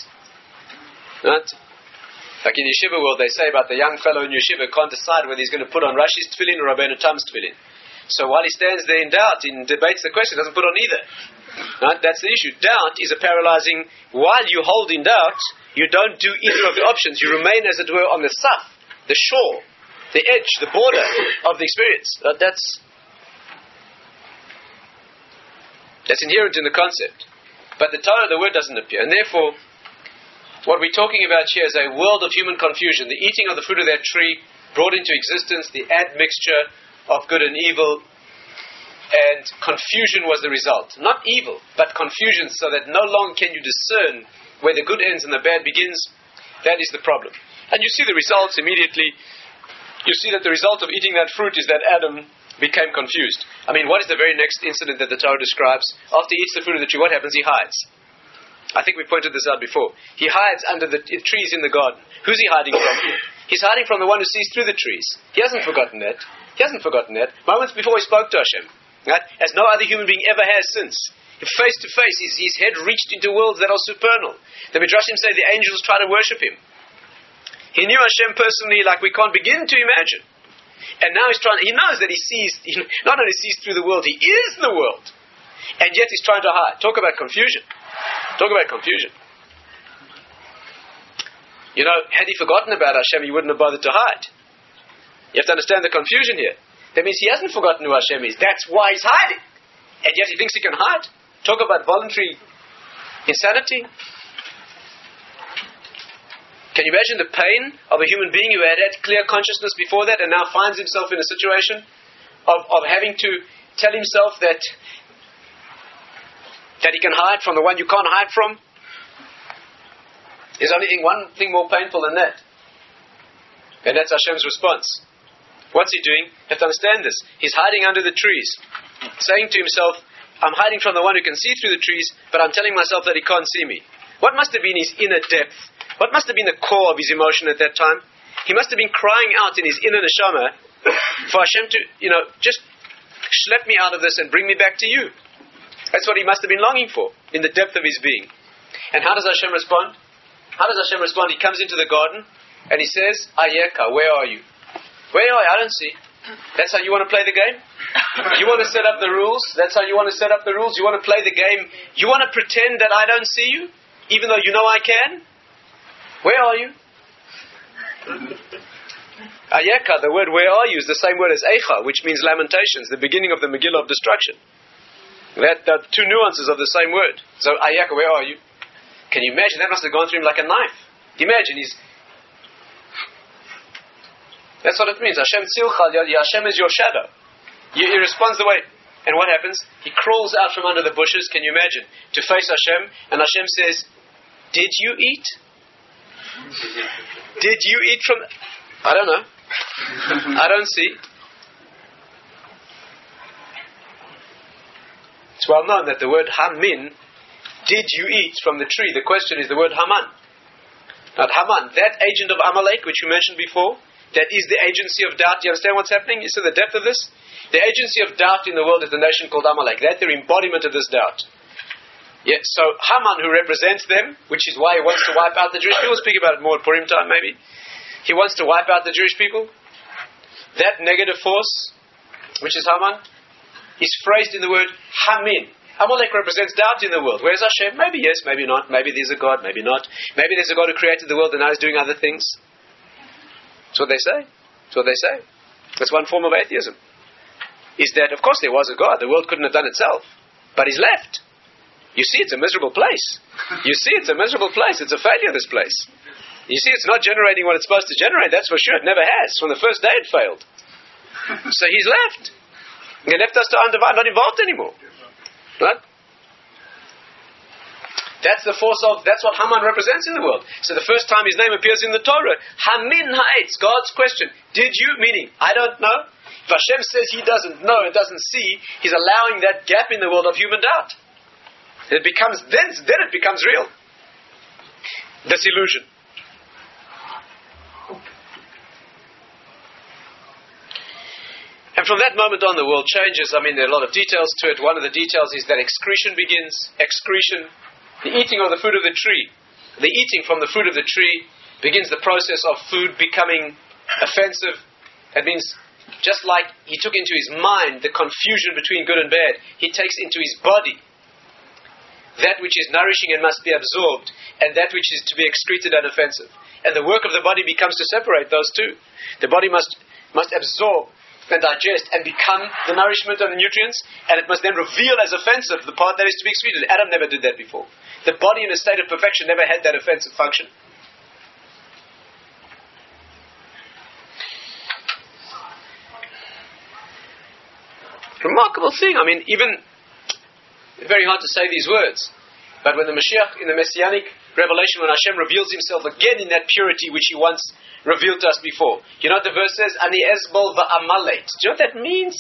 Right? Like in Yeshiva world, they say about the young fellow in Yeshiva can't decide whether he's going to put on Rashi's tefillin or Rabbeinu Tam's tefillin. So while he stands there in doubt, he debates the question, doesn't put on either. Right? That's the issue. Doubt is a paralyzing. While you hold in doubt, you don't do either of the options. You remain, as it were, on the saf, the shore, the edge, the border of the experience. Right? That's that's inherent in the concept. But the Torah, the word doesn't appear, and therefore, what we're talking about here is a world of human confusion. The eating of the fruit of that tree brought into existence the admixture of good and evil, and confusion was the result. Not evil, but confusion, so that no longer can you discern where the good ends and the bad begins. That is the problem. And you see the results immediately. You see that the result of eating that fruit is that Adam became confused. I mean, what is the very next incident that the Torah describes? After he eats the fruit of the tree, what happens? He hides. I think we pointed this out before. He hides under the t- trees in the garden. Who's he hiding from? He's hiding from the one who sees through the trees. He hasn't forgotten that. He hasn't forgotten that. Moments before he spoke to Hashem, right? As no other human being ever has since. Face to face, his, his head reached into worlds that are supernal. The Midrashim say the angels try to worship him. He knew Hashem personally like we can't begin to imagine. And now he's trying. He knows that he sees, he not only sees through the world, he is the world. And yet he's trying to hide. Talk about confusion. Talk about confusion. You know, had he forgotten about Hashem, he wouldn't have bothered to hide. You have to understand the confusion here. That means he hasn't forgotten who Hashem is. That's why he's hiding. And yet he thinks he can hide. Talk about voluntary insanity. Can you imagine the pain of a human being who had had clear consciousness before that and now finds himself in a situation of, of having to tell himself that that he can hide from the one you can't hide from? There's only one thing more painful than that. And that's Hashem's response. What's he doing? You have to understand this. He's hiding under the trees, saying to himself, I'm hiding from the one who can see through the trees, but I'm telling myself that he can't see me. What must have been his inner depth? What must have been the core of his emotion at that time? He must have been crying out in his inner neshama for Hashem to, you know, just schlep me out of this and bring me back to you. That's what he must have been longing for in the depth of his being. And how does Hashem respond? How does Hashem respond? He comes into the garden and he says, Ayeka, where are you? Where are you? I don't see. That's how you want to play the game? You want to set up the rules? That's how you want to set up the rules? You want to play the game? You want to pretend that I don't see you? Even though you know I can? Where are you? Ayeka, the word where are you is the same word as Eicha, which means lamentations, the beginning of the Megillah of destruction. That, that two nuances of the same word. So, Ayaka, where are you? Can you imagine? That must have gone through him like a knife. Imagine, he's... That's what it means. Hashem tzilcha, Hashem is your shadow. He, he responds the way. And what happens? He crawls out from under the bushes, can you imagine, to face Hashem. And Hashem says, did you eat? Did you eat from... I don't know. I don't see. It's well known that the word Hamin, did you eat from the tree? The question is the word Haman. Not Haman, that agent of Amalek, which you mentioned before, that is the agency of doubt. Do you understand what's happening? You see the depth of this? The agency of doubt in the world is the nation called Amalek. That's the embodiment of this doubt. Yeah, so Haman, who represents them, which is why he wants to wipe out the Jewish people, we'll speak about it more at Purim time maybe. He wants to wipe out the Jewish people. That negative force, which is Haman, is phrased in the word Hamin. Amalek represents doubt in the world. Where's Hashem? Maybe yes, maybe not. Maybe there's a God, maybe not. Maybe there's a God who created the world and now is doing other things. That's what they say. That's what they say. That's one form of atheism. Is that, of course, there was a God. The world couldn't have done itself. But he's left. You see, it's a miserable place. You see, it's a miserable place. It's a failure, this place. You see, it's not generating what it's supposed to generate. That's for sure. It never has. From the first day it failed. So he's left. He left us to undivided, not involved anymore. Right? That's the force of, that's what Haman represents in the world. So the first time his name appears in the Torah, Hamin Ha'etz, God's question. Did you, meaning, I don't know. If Hashem says He doesn't know and doesn't see, He's allowing that gap in the world of human doubt. It becomes then, then it becomes real. Disillusion. And from that moment on, the world changes. I mean, there are a lot of details to it. One of the details is that excretion begins. Excretion, the eating of the fruit of the tree, the eating from the fruit of the tree begins the process of food becoming offensive. That means, just like he took into his mind the confusion between good and bad, he takes into his body that which is nourishing and must be absorbed, and that which is to be excreted and offensive. And the work of the body becomes to separate those two. The body must must absorb and digest and become the nourishment and the nutrients, and it must then reveal as offensive the part that is to be excreted. Adam never did that before. The body in a state of perfection never had that offensive function. Remarkable thing. I mean, even very hard to say these words, but when the Mashiach in the Messianic Revelation, when Hashem reveals Himself again in that purity which He once revealed to us before. You know what the verse says? Ani esbol va'amalek. Do you know what that means?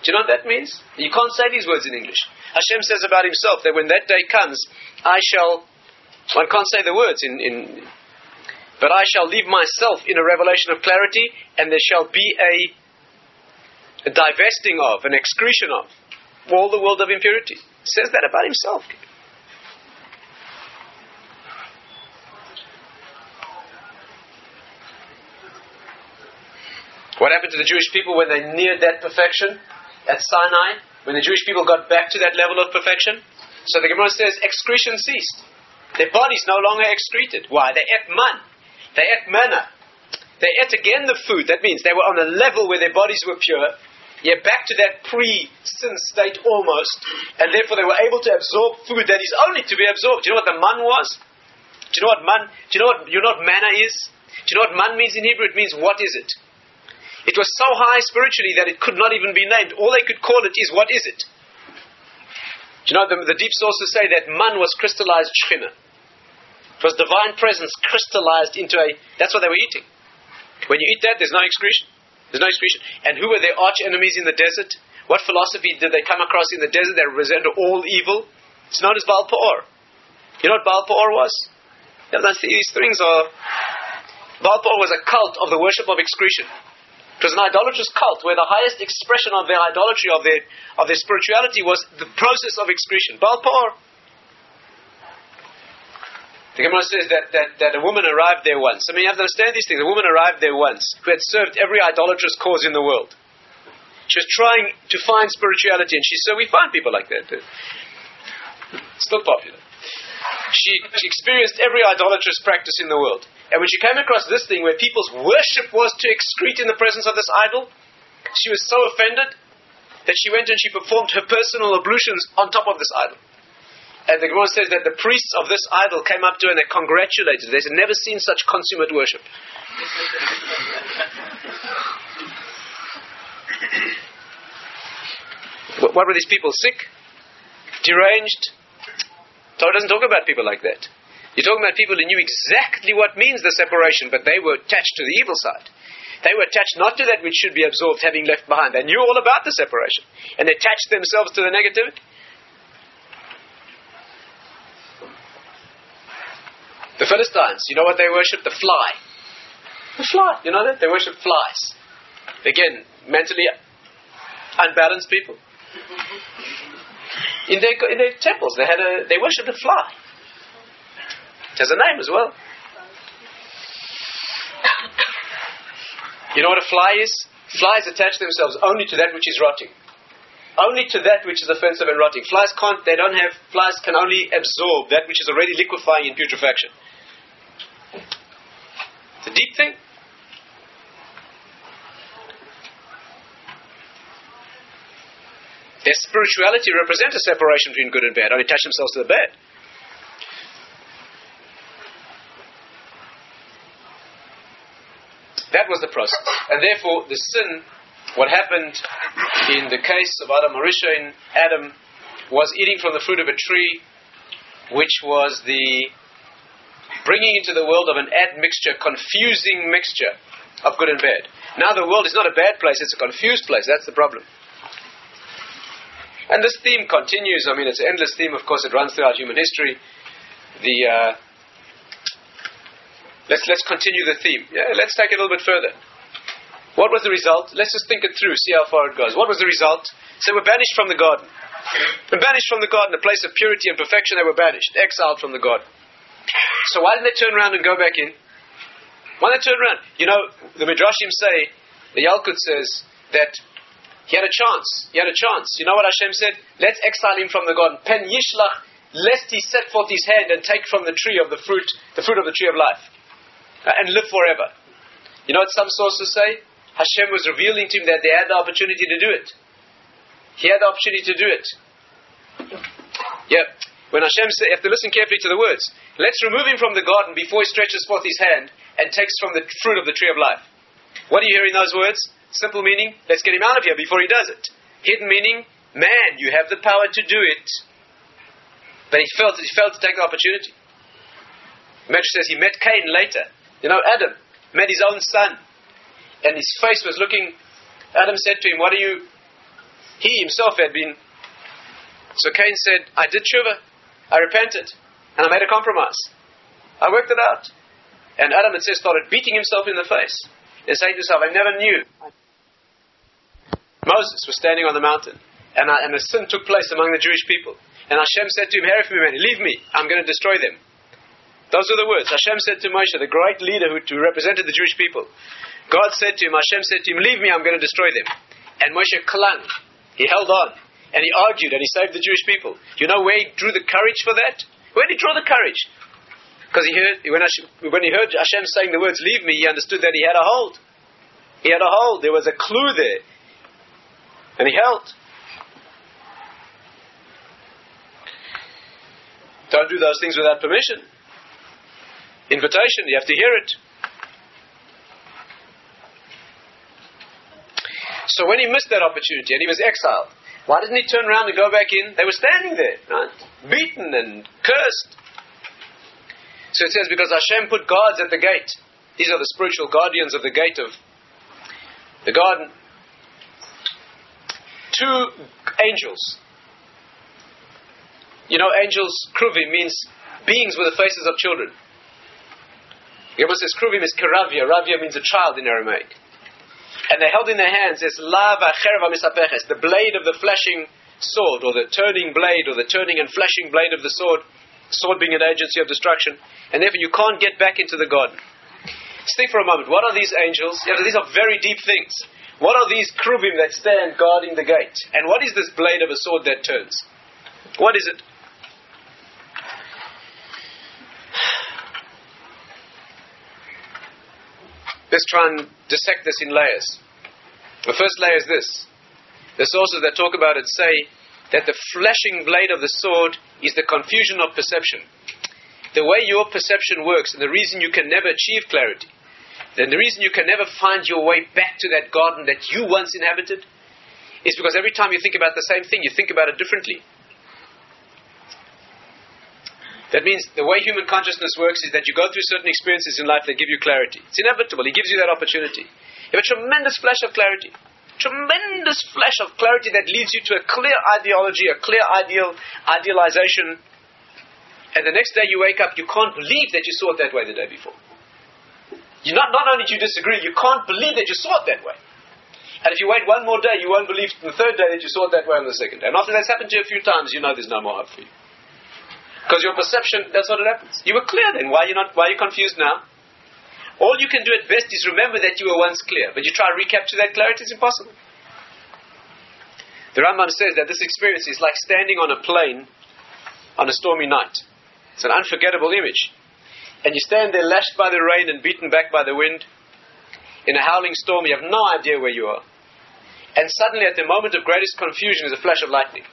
Do you know what that means? You can't say these words in English. Hashem says about Himself that when that day comes, I shall... One can't say the words in... in but I shall leave myself in a revelation of clarity, and there shall be a, a divesting of, an excretion of, all the world of impurity. He says that about Himself. What happened to the Jewish people when they neared that perfection at Sinai? When the Jewish people got back to that level of perfection? So the Gemara says, excretion ceased. Their bodies no longer excreted. Why? They ate man. They ate manna. They ate again the food. That means they were on a level where their bodies were pure. Yet back to that pre-sin state almost. And therefore they were able to absorb food that is only to be absorbed. Do you know what the man was? Do you know what man? Do you know what, you know what manna is? Do you know what man means in Hebrew? It means what is it? It was so high spiritually that it could not even be named. All they could call it is, what is it? Do you know, the, the deep sources say that man was crystallized Shekhinah. It was divine presence crystallized into a... That's what they were eating. When you eat that, there's no excretion. There's no excretion. And who were their arch enemies in the desert? What philosophy did they come across in the desert that resented all evil? It's known as Baal Pa'or. You know what Baal Pa'or was? These things are... Baal Pa'or was a cult of the worship of excretion. It was an idolatrous cult where the highest expression of their idolatry, of their of their spirituality, was the process of excretion. Baal Pa'or. The Gemara says that, that, that a woman arrived there once. I mean, you have to understand these things. A woman arrived there once who had served every idolatrous cause in the world. She was trying to find spirituality, and she said, we find people like that. Still popular. She, she experienced every idolatrous practice in the world. And when she came across this thing where people's worship was to excrete in the presence of this idol, she was so offended that she went and she performed her personal ablutions on top of this idol. And the Gemara says that the priests of this idol came up to her and they congratulated her. They said, never seen such consummate worship. What were these people? Sick? Deranged? Torah doesn't talk about people like that. You're talking about people who knew exactly what means the separation, but they were attached to the evil side. They were attached not to that which should be absorbed, having left behind. They knew all about the separation, and they attached themselves to the negativity. The Philistines, you know what they worshipped? The fly. The fly, you know that? They worshipped flies. Again, mentally unbalanced people. In their, in their temples, they had a, they worshipped a fly. It has a name as well. You know what a fly is? Flies attach themselves only to that which is rotting. Only to that which is offensive and rotting. Flies can't, they don't have, flies can only absorb that which is already liquefying in putrefaction. It's a deep thing. Their spirituality represents a separation between good and bad. They attach themselves to the bad. That was the process. And therefore, the sin, what happened in the case of Adam Arisha in Adam, was eating from the fruit of a tree, which was the bringing into the world of an admixture, confusing mixture of good and bad. Now the world is not a bad place, it's a confused place. That's the problem. And this theme continues. I mean, it's an endless theme. Of course, it runs throughout human history. The uh, let's let's continue the theme. Yeah, let's take it a little bit further. What was the result? Let's just think it through, see how far it goes. What was the result? So we're banished from the garden. We're banished from the garden, a place of purity and perfection. They were banished, exiled from the garden. So why didn't they turn around and go back in? Why didn't they turn around? You know, the Midrashim say, the Yalkut says that he had a chance. He had a chance. You know what Hashem said? Let's exile him from the garden. Pen Yishlach, lest he set forth his hand and take from the tree of the fruit, the fruit of the tree of life, and live forever. You know what some sources say? Hashem was revealing to him that they had the opportunity to do it. He had the opportunity to do it. Yep. When Hashem said, you have to listen carefully to the words. Let's remove him from the garden before he stretches forth his hand and takes from the fruit of the tree of life. What do you hear in those words? Simple meaning, let's get him out of here before he does it. Hidden meaning, man, you have the power to do it. But he failed, he failed to take the opportunity. Midrash says he met Cain later. You know, Adam met his own son. And his face was looking. Adam said to him, what are you? He himself had been. So Cain said, I did tshuva. I repented. And I made a compromise. I worked it out. And Adam, it says, started beating himself in the face. And saying to himself, I never knew. Moses was standing on the mountain. And, I, and a sin took place among the Jewish people. And Hashem said to him, Herif mimeni, leave me. I'm going to destroy them. Those are the words. Hashem said to Moshe, the great leader who, who represented the Jewish people. God said to him, Hashem said to him, leave me, I'm going to destroy them. And Moshe clung. He held on. And he argued and he saved the Jewish people. You know where he drew the courage for that? Where did he draw the courage? Because he heard, when, Hashem, when he heard Hashem saying the words, leave me, he understood that he had a hold. He had a hold. There was a clue there. And he held. Don't do those things without permission. Invitation, you have to hear it. So when he missed that opportunity and he was exiled, why didn't he turn around and go back in? They were standing there, right? Beaten and cursed. So it says, because Hashem put guards at the gate. These are the spiritual guardians of the gate of the garden. Two angels. You know, angels, Krubim means beings with the faces of children. The Gemara says Krubim is Keravia. Ravia means a child in Aramaic. And they held in their hands this lava cherva misapeches, the blade of the flashing sword, or the turning blade, or the turning and flashing blade of the sword, sword being an agency of destruction, and therefore you can't get back into the garden. Just think for a moment, what are these angels? Yeah, these are very deep things. What are these Krubim that stand guarding the gate? And what is this blade of a sword that turns? What is it? Let's try and dissect this in layers. The first layer is this. The sources that talk about it say that the flashing blade of the sword is the confusion of perception. The way your perception works, and the reason you can never achieve clarity, and the reason you can never find your way back to that garden that you once inhabited, is because every time you think about the same thing, you think about it differently. That means the way human consciousness works is that you go through certain experiences in life that give you clarity. It's inevitable. He gives you that opportunity. You have a tremendous flash of clarity. Tremendous flash of clarity that leads you to a clear ideology, a clear ideal, idealization. And the next day you wake up, you can't believe that you saw it that way the day before. You not, not only do you disagree, you can't believe that you saw it that way. And if you wait one more day, you won't believe the third day that you saw it that way on the second day. And after that's happened to you a few times, you know there's no more hope for you. Because your perception, that's what it happens. You were clear then. Why are you not? Why are you confused now? All you can do at best is remember that you were once clear. But you try to recapture that clarity, it's impossible. The Rambam says that this experience is like standing on a plane on a stormy night. It's an unforgettable image. And you stand there lashed by the rain and beaten back by the wind. In a howling storm, you have no idea where you are. And suddenly at the moment of greatest confusion is a flash of lightning.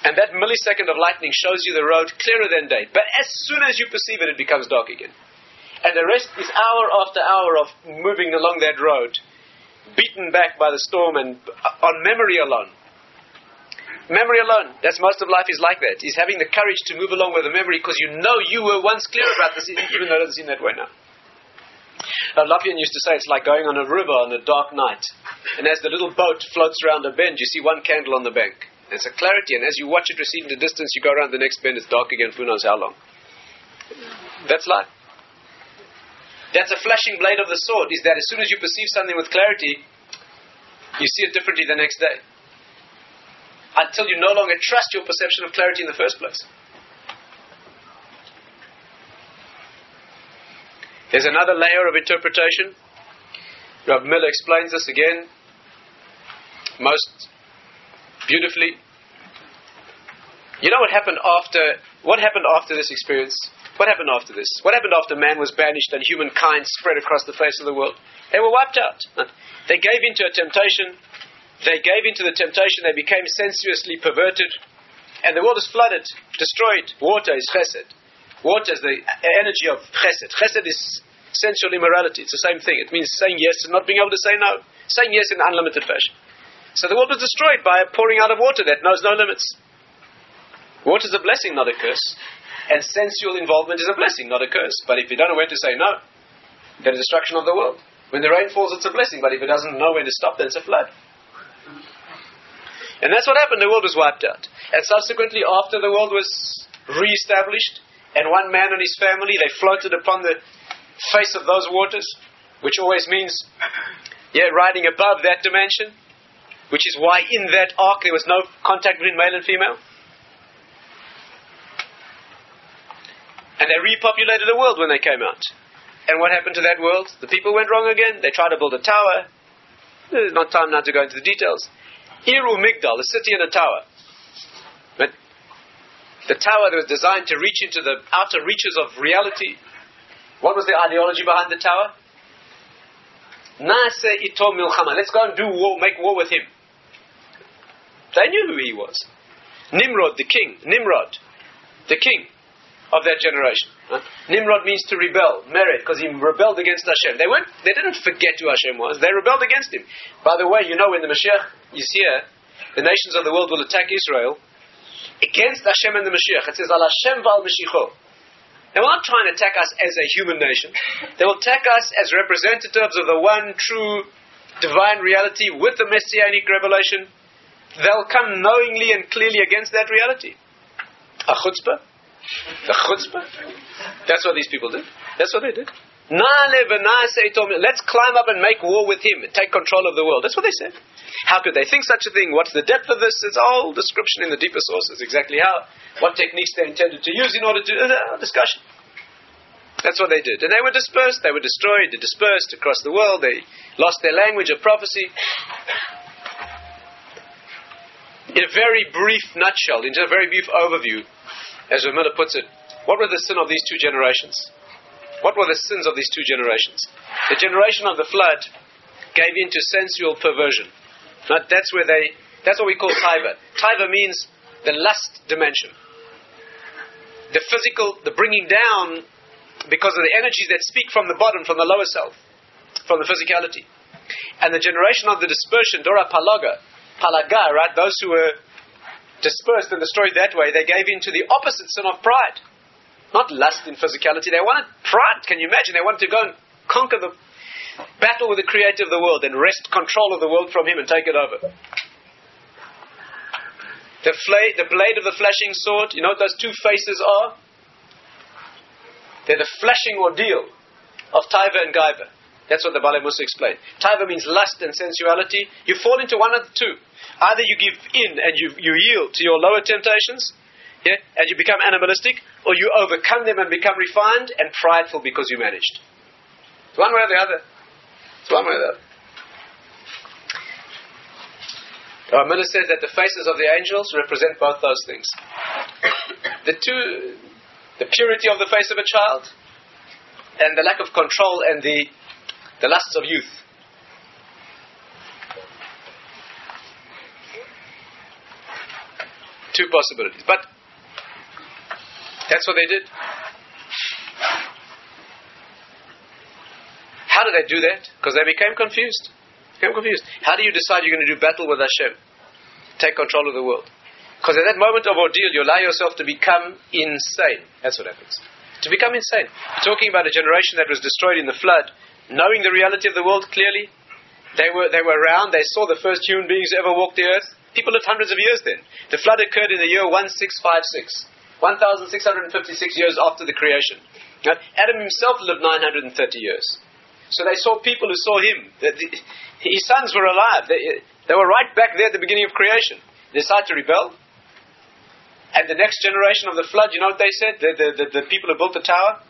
And that millisecond of lightning shows you the road clearer than day. But as soon as you perceive it, it becomes dark again. And the rest is hour after hour of moving along that road, beaten back by the storm and on memory alone. Memory alone. That's most of life is like that. Is having the courage to move along with the memory because you know you were once clear about this, even though it doesn't seem that way now. Now, Lapian used to say it's like going on a river on a dark night. And as the little boat floats around a bend, you see one candle on the bank. There's a clarity, and as you watch it recede in the distance, you go around the next bend, it's dark again, who knows how long. That's life. That's a flashing blade of the sword, is that as soon as you perceive something with clarity, you see it differently the next day. Until you no longer trust your perception of clarity in the first place. There's another layer of interpretation. Rabbi Miller explains this again most beautifully. You know what happened after what happened after this experience? What happened after this? What happened after man was banished and humankind spread across the face of the world? They were wiped out. They gave into a temptation. They gave into the temptation. They became sensuously perverted. And the world is flooded, destroyed. Water is chesed. Water is the energy of chesed. Chesed is sensual immorality. It's the same thing. It means saying yes and not being able to say no. Saying yes in an unlimited fashion. So the world was destroyed by a pouring out of water that knows no limits. Water is a blessing, not a curse. And sensual involvement is a blessing, not a curse. But if you don't know when to say no, then the destruction of the world. When the rain falls, it's a blessing. But if it doesn't know when to stop, then it's a flood. And that's what happened. The world was wiped out. And subsequently, after the world was re-established, and one man and his family, they floated upon the face of those waters, which always means, yeah, riding above that dimension, which is why in that ark there was no contact between male and female. And they repopulated the world when they came out. And what happened to that world? The people went wrong again. They tried to build a tower. There's not time now to go into the details. Iru Migdal, a city and a tower. The tower that was designed to reach into the outer reaches of reality. What was the ideology behind the tower? Nase ito milchama. Let's go and do war, make war with him. They knew who he was. Nimrod, the king. Nimrod, the king of that generation. Huh? Nimrod means to rebel, merit, because he rebelled against Hashem. They weren't. They didn't forget who Hashem was. They rebelled against him. By the way, you know when the Mashiach is here, the nations of the world will attack Israel against Hashem and the Mashiach. It says, Al Hashem Val Mashiach. They will not try and attack us as a human nation. They will attack us as representatives of the one true divine reality with the Messianic revelation. They'll come knowingly and clearly against that reality. A chutzpah. A chutzpah. That's what these people did. That's what they did. Let's climb up and make war with him and take control of the world. That's what they said. How could they think such a thing? What's the depth of this? It's all description in the deeper sources. Exactly how, what techniques they intended to use in order to uh, discussion. That's what they did. And they were dispersed. They were destroyed. They dispersed across the world. They lost their language of prophecy. In a very brief nutshell, in a very brief overview, as Miller puts it, what were the sin of these two generations? What were the sins of these two generations? The generation of the flood gave in to sensual perversion. Now, that's where they. That's what we call Taiva. Taiva means the lust dimension. The physical, the bringing down because of the energies that speak from the bottom, from the lower self, from the physicality. And the generation of the dispersion, Dora Palaga, Palaga, right? Those who were dispersed and destroyed that way, they gave in to the opposite sin of pride. Not lust in physicality. They wanted pride. Can you imagine? They wanted to go and conquer the battle with the creator of the world and wrest control of the world from him and take it over. The, fla- the blade of the flashing sword, you know what those two faces are? They're the flashing ordeal of Taiva and Gaiva. That's what the Baal Musa explained. Taiva means lust and sensuality. You fall into one of the two. Either you give in and you, you yield to your lower temptations, yeah, and you become animalistic, or you overcome them and become refined and prideful because you managed. It's one way or the other. It's one way or the other. Our Miller says that the faces of the angels represent both those things. The two, the purity of the face of a child, and the lack of control and the, the lusts of youth. Two possibilities. But that's what they did. How did they do that? Because they became confused. Became confused. How do you decide you're going to do battle with Hashem? Take control of the world. Because at that moment of ordeal, you allow yourself to become insane. That's what happens. To become insane. We're talking about a generation that was destroyed in the flood knowing the reality of the world clearly. They were they were around. They saw the first human beings who ever walked the earth. People lived hundreds of years then. The flood occurred in the year one six five six, one thousand six hundred fifty-six years after the creation. Adam himself lived nine hundred thirty years. So they saw people who saw him. The, the, his sons were alive. They, they were right back there at the beginning of creation. They decided to rebel. And the next generation of the flood, you know what they said? The, the, the, the people who built the tower?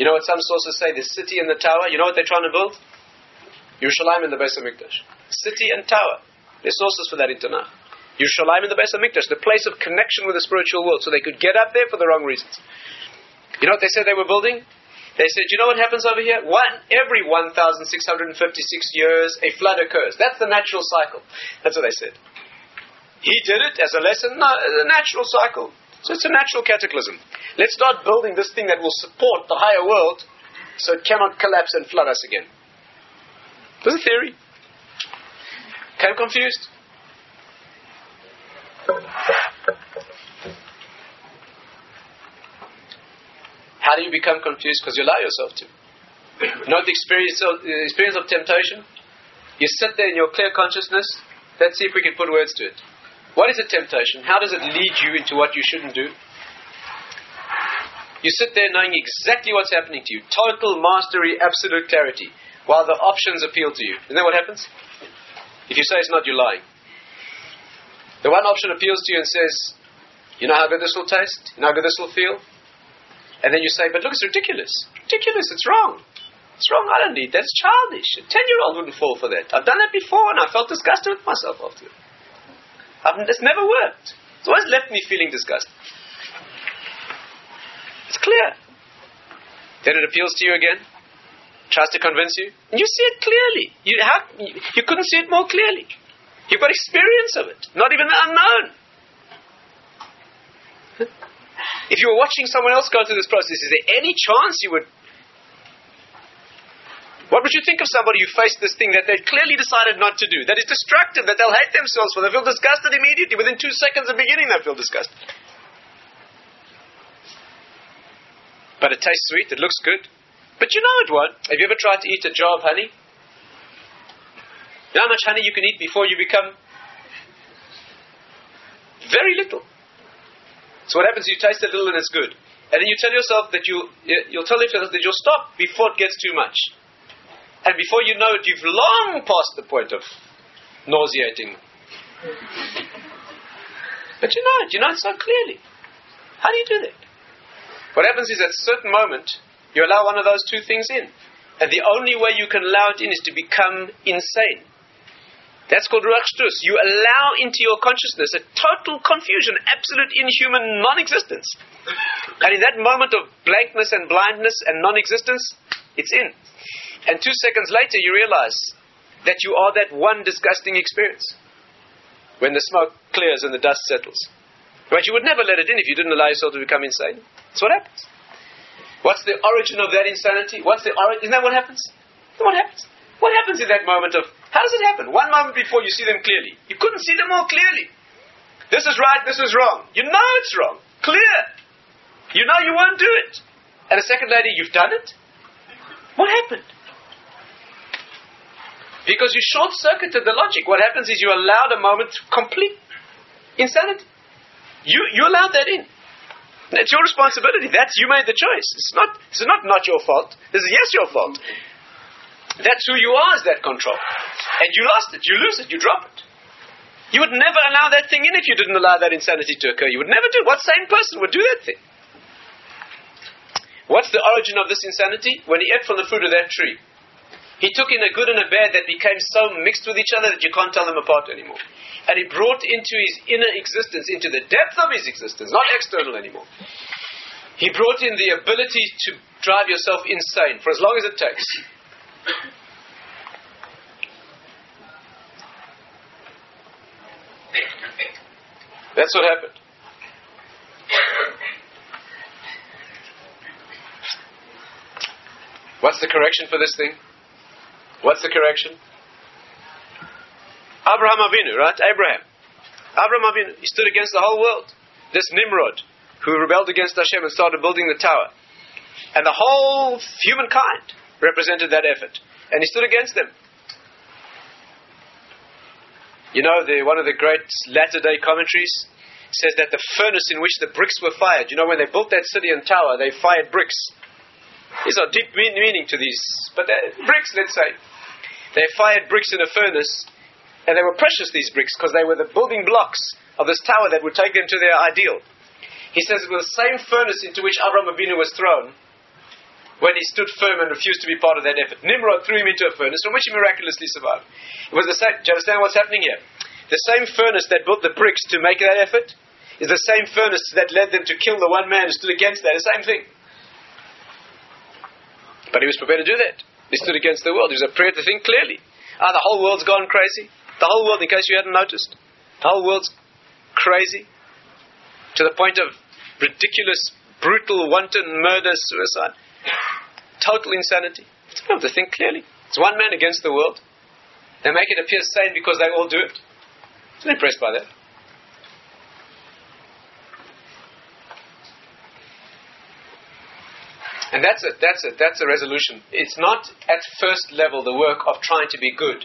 You know what some sources say? The city and the tower. You know what they're trying to build? Yerushalayim and the Beis Hamikdash. City and tower. There's sources for that in Tanakh. Yerushalayim and the Beis Hamikdash, the place of connection with the spiritual world. So they could get up there for the wrong reasons. You know what they said they were building? They said, you know what happens over here? One, every one thousand six hundred fifty-six years, a flood occurs. That's the natural cycle. That's what they said. He did it as a lesson. No, it's a natural cycle. So it's a natural cataclysm. Let's start building this thing that will support the higher world so it cannot collapse and flood us again. There's a theory. Kind of confused. How do you become confused? Because you allow yourself to. You know the experience of, the experience of temptation? You sit there in your clear consciousness. Let's see if we can put words to it. What is a temptation? How does it lead you into what you shouldn't do? You sit there knowing exactly what's happening to you. Total mastery, absolute clarity. While the options appeal to you. Isn't that what happens? If you say it's not, you're lying. The one option appeals to you and says, you know how good this will taste? You know how good this will feel? And then you say, but look, it's ridiculous. Ridiculous, it's wrong. It's wrong, I don't need that. It's childish. A ten-year-old wouldn't fall for that. I've done that before and I felt disgusted with myself after it. I've, it's never worked. It's always left me feeling disgusted. It's clear. Then it appeals to you again. Tries to convince you. And you see it clearly. You, have, you couldn't see it more clearly. You've got experience of it. Not even the unknown. If you were watching someone else go through this process, is there any chance you would... What would you think of somebody who faced this thing that they clearly decided not to do, that is destructive, that they'll hate themselves for, they feel disgusted immediately, within two seconds of beginning they feel disgusted. But it tastes sweet, it looks good. But you know it won't. Have you ever tried to eat a jar of honey? You know how much honey you can eat before you become... Very little. So what happens is you taste a little and it's good. And then you tell yourself that you, you'll tell yourself that you'll stop before it gets too much. And before you know it, you've long passed the point of nauseating. But you know it. You know it so clearly. How do you do that? What happens is at a certain moment, you allow one of those two things in. And the only way you can allow it in is to become insane. That's called Ruach stus. You allow into your consciousness a total confusion, absolute inhuman non-existence. And in that moment of blankness and blindness and non-existence, it's in. And two seconds later you realize that you are that one disgusting experience. When the smoke clears and the dust settles. But you would never let it in if you didn't allow yourself to become insane. That's what happens. What's the origin of that insanity? What's the ori- Isn't that what happens? What happens? What happens in that moment of... How does it happen? One moment before you see them clearly. You couldn't see them all clearly. This is right, this is wrong. You know it's wrong. Clear. You know you won't do it. And a second later, you've done it? What happened? Because you short-circuited the logic. What happens is you allowed a moment of complete insanity. You you allowed that in. It's your responsibility. That's you made the choice. It's not it's not, not your fault. This is yes your fault. That's who you are, is that control. And you lost it, you lose it, you drop it. You would never allow that thing in if you didn't allow that insanity to occur. You would never do it. What sane person would do that thing? What's the origin of this insanity? When he ate from the fruit of that tree, he took in a good and a bad that became so mixed with each other that you can't tell them apart anymore. And he brought into his inner existence, into the depth of his existence, not external anymore. He brought in the ability to drive yourself insane for as long as it takes. That's what happened. What's the correction for this thing? What's the correction? Avraham Avinu, right? Abraham. Avraham Avinu. He stood against the whole world. This Nimrod, who rebelled against Hashem and started building the tower. And the whole humankind represented that effort. And he stood against them. You know, the, one of the great latter-day commentaries says that the furnace in which the bricks were fired, you know, when they built that city and tower, they fired bricks. There's a deep mean, meaning to these. But bricks, let's say. They fired bricks in a furnace, and they were precious, these bricks, because they were the building blocks of this tower that would take them to their ideal. He says it was the same furnace into which Avraham Avinu was thrown when he stood firm and refused to be part of that effort. Nimrod threw him into a furnace from which he miraculously survived. It was the same. Do you understand what's happening here? The same furnace that built the bricks to make that effort is the same furnace that led them to kill the one man who stood against that. The same thing. But he was prepared to do that. He stood against the world. He was prepared to think clearly. Ah, the whole world's gone crazy. The whole world, in case you hadn't noticed. The whole world's crazy. To the point of ridiculous, brutal, wanton murder, suicide. Total insanity. It's enough to think clearly. It's one man against the world. They make it appear sane because they all do it. I'm impressed by that. And that's it, that's it, that's the resolution. It's not at first level the work of trying to be good.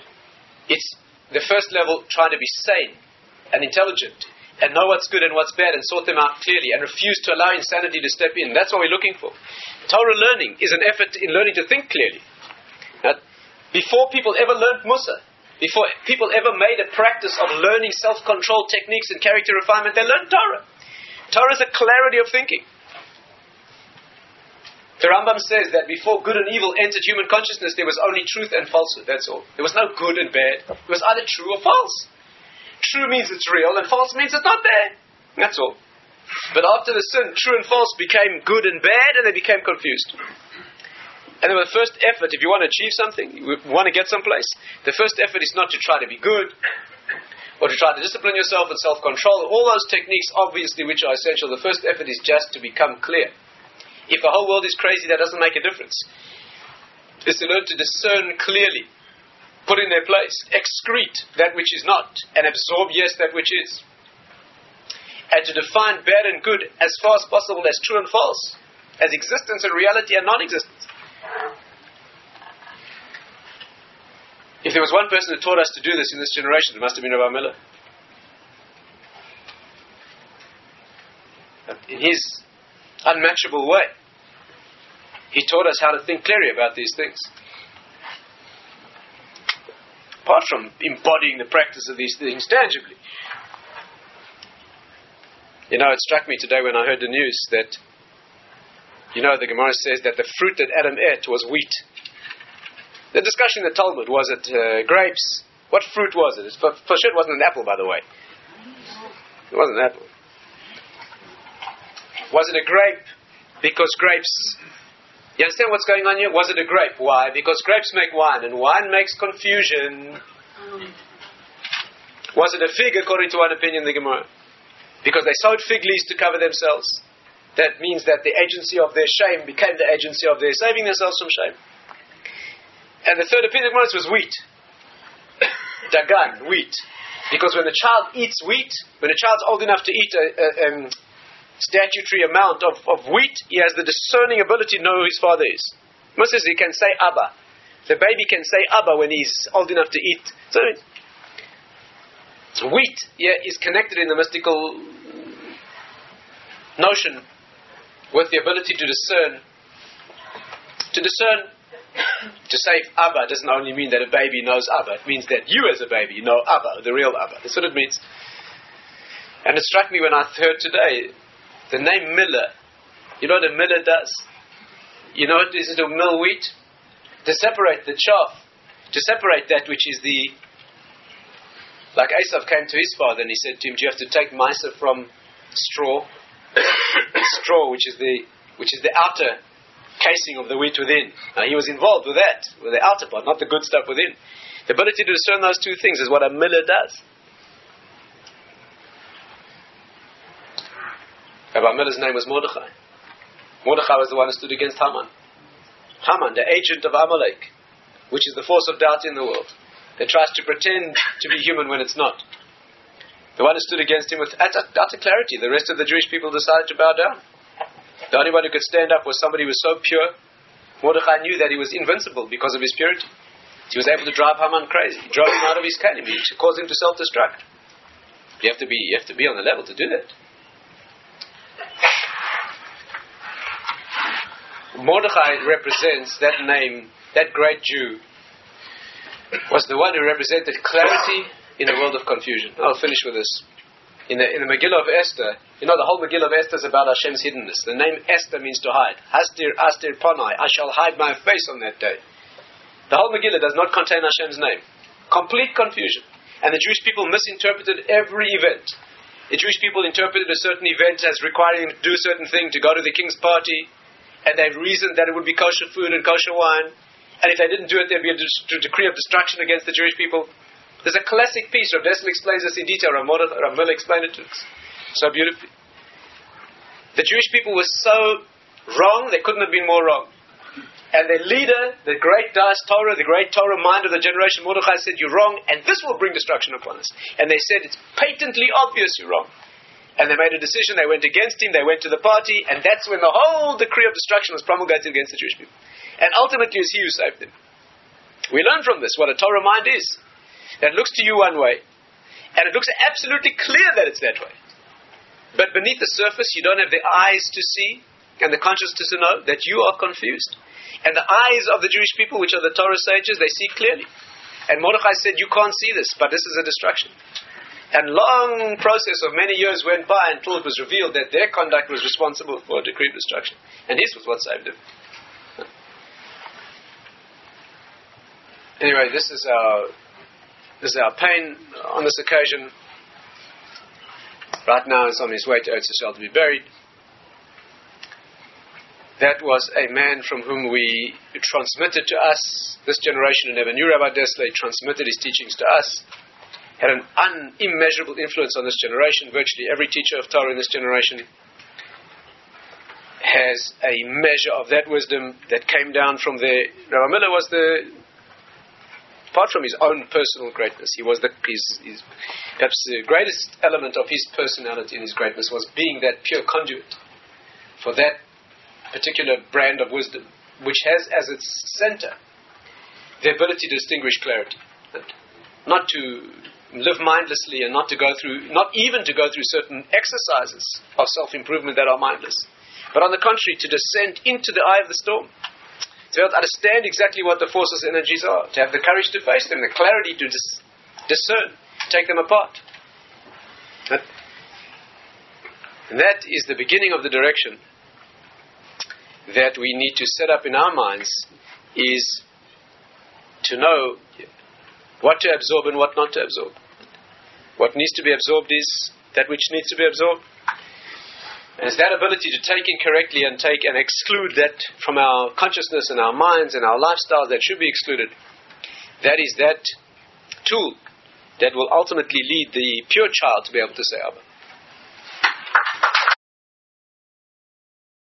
It's the first level trying to be sane and intelligent and know what's good and what's bad and sort them out clearly and refuse to allow insanity to step in. That's what we're looking for. Torah learning is an effort in learning to think clearly. Now, before people ever learned Musar, before people ever made a practice of learning self-control techniques and character refinement, they learned Torah. Torah is a clarity of thinking. The Rambam says that before good and evil entered human consciousness, there was only truth and falsehood, that's all. There was no good and bad. It was either true or false. True means it's real, and false means it's not there. That's all. But after the sin, true and false became good and bad, and they became confused. And then the first effort, if you want to achieve something, you want to get someplace, the first effort is not to try to be good, or to try to discipline yourself and self-control. All those techniques, obviously, which are essential, the first effort is just to become clear. If the whole world is crazy, that doesn't make a difference. It's to learn to discern clearly, put in their place, excrete that which is not, and absorb, yes, that which is. And to define bad and good as far as possible as true and false, as existence and reality and non-existence. If there was one person who taught us to do this in this generation, it must have been Rabbi Miller. In his unmatchable way, he taught us how to think clearly about these things. Apart from embodying the practice of these things tangibly. You know, it struck me today when I heard the news that, you know, the Gemara says that the fruit that Adam ate was wheat. The discussion in the Talmud, was it uh, grapes? What fruit was it? For, for sure it wasn't an apple, by the way. It wasn't an apple. Was it a grape? Because grapes... You understand what's going on here? Was it a grape? Why? Because grapes make wine, and wine makes confusion. Was it a fig, according to one opinion, the Gemara? Because they sowed fig leaves to cover themselves. That means that the agency of their shame became the agency of their saving themselves from shame. And the third opinion, the Gemara, was wheat. Dagan, wheat. Because when a child eats wheat, when a child's old enough to eat a... a um, statutory amount of, of wheat, he has the discerning ability to know who his father is. Most he can say Abba. The baby can say Abba when he's old enough to eat. So, so wheat yeah, is connected in the mystical notion with the ability to discern. To discern, to say Abba doesn't only mean that a baby knows Abba. It means that you as a baby know Abba, the real Abba. That's what it means. And it struck me when I heard today the name Miller. You know what a miller does? You know what it is to mill wheat? To separate the chaff. To separate that which is the... Like Asaph came to his father and he said to him, do you have to take Misa from straw? Straw, which is the which is the outer casing of the wheat within. Now he was involved with that, with the outer part, not the good stuff within. The ability to discern those two things is what a miller does. Rabbi Miller's name was Mordechai. Mordechai was the one who stood against Haman. Haman, the agent of Amalek, which is the force of doubt in the world, that tries to pretend to be human when it's not. The one who stood against him with utter, utter clarity, the rest of the Jewish people decided to bow down. The only one who could stand up was somebody who was so pure. Mordechai knew that he was invincible because of his purity. He was able to drive Haman crazy. He drove him out of his kingdom. He caused him to self-destruct. You have to be, you have to be on the level to do that. Mordechai represents that name, that great Jew was the one who represented clarity in a world of confusion. I'll finish with this. In the, in the Megillah of Esther, you know the whole Megillah of Esther is about Hashem's hiddenness. The name Esther means to hide. Hastir, astir panai, I shall hide my face on that day. The whole Megillah does not contain Hashem's name. Complete confusion. And the Jewish people misinterpreted every event. The Jewish people interpreted a certain event as requiring them to do a certain thing, to go to the king's party, and they reasoned that it would be kosher food and kosher wine, and if they didn't do it, there'd be a de- decree of destruction against the Jewish people. There's a classic piece. Rabbi Desler explains this in detail. Rabbi Miller explained it to us so beautifully. The Jewish people were so wrong, they couldn't have been more wrong. And their leader, the great Das Torah, the great Torah mind of the generation, Mordechai, said, you're wrong, and this will bring destruction upon us. And they said, it's patently obvious you're wrong. And they made a decision, they went against him, they went to the party, and that's when the whole decree of destruction was promulgated against the Jewish people. And ultimately, it was he who saved them. We learn from this what a Torah mind is. That looks to you one way, and it looks absolutely clear that it's that way. But beneath the surface, you don't have the eyes to see and the conscience to know that you are confused. And the eyes of the Jewish people, which are the Torah sages, they see clearly. And Mordechai said, you can't see this, but this is a destruction. And long process of many years went by until it was revealed that their conduct was responsible for a decree of destruction. And this was what saved them. Anyway, this is our... This is our pain on this occasion. Right now it's on his way to Eitz HaDaas to be buried. That was a man from whom we transmitted to us, this generation who never knew Rabbi Desler, transmitted his teachings to us, had an un- immeasurable influence on this generation. Virtually every teacher of Torah in this generation has a measure of that wisdom that came down from there. Rabbi Miller was the apart from his own personal greatness, he was the his, his, perhaps the greatest element of his personality and his greatness was being that pure conduit for that particular brand of wisdom, which has as its center the ability to distinguish clarity, not to live mindlessly and not to go through, not even to go through certain exercises of self-improvement that are mindless, but on the contrary, to descend into the eye of the storm. To understand exactly what the forces and energies are, to have the courage to face them, the clarity to dis- discern, take them apart. And that is the beginning of the direction that we need to set up in our minds, is to know what to absorb and what not to absorb. What needs to be absorbed is that which needs to be absorbed. And it's that ability to take in correctly and take and exclude that from our consciousness and our minds and our lifestyles that should be excluded. That is that tool that will ultimately lead the pure child to be able to say Abba.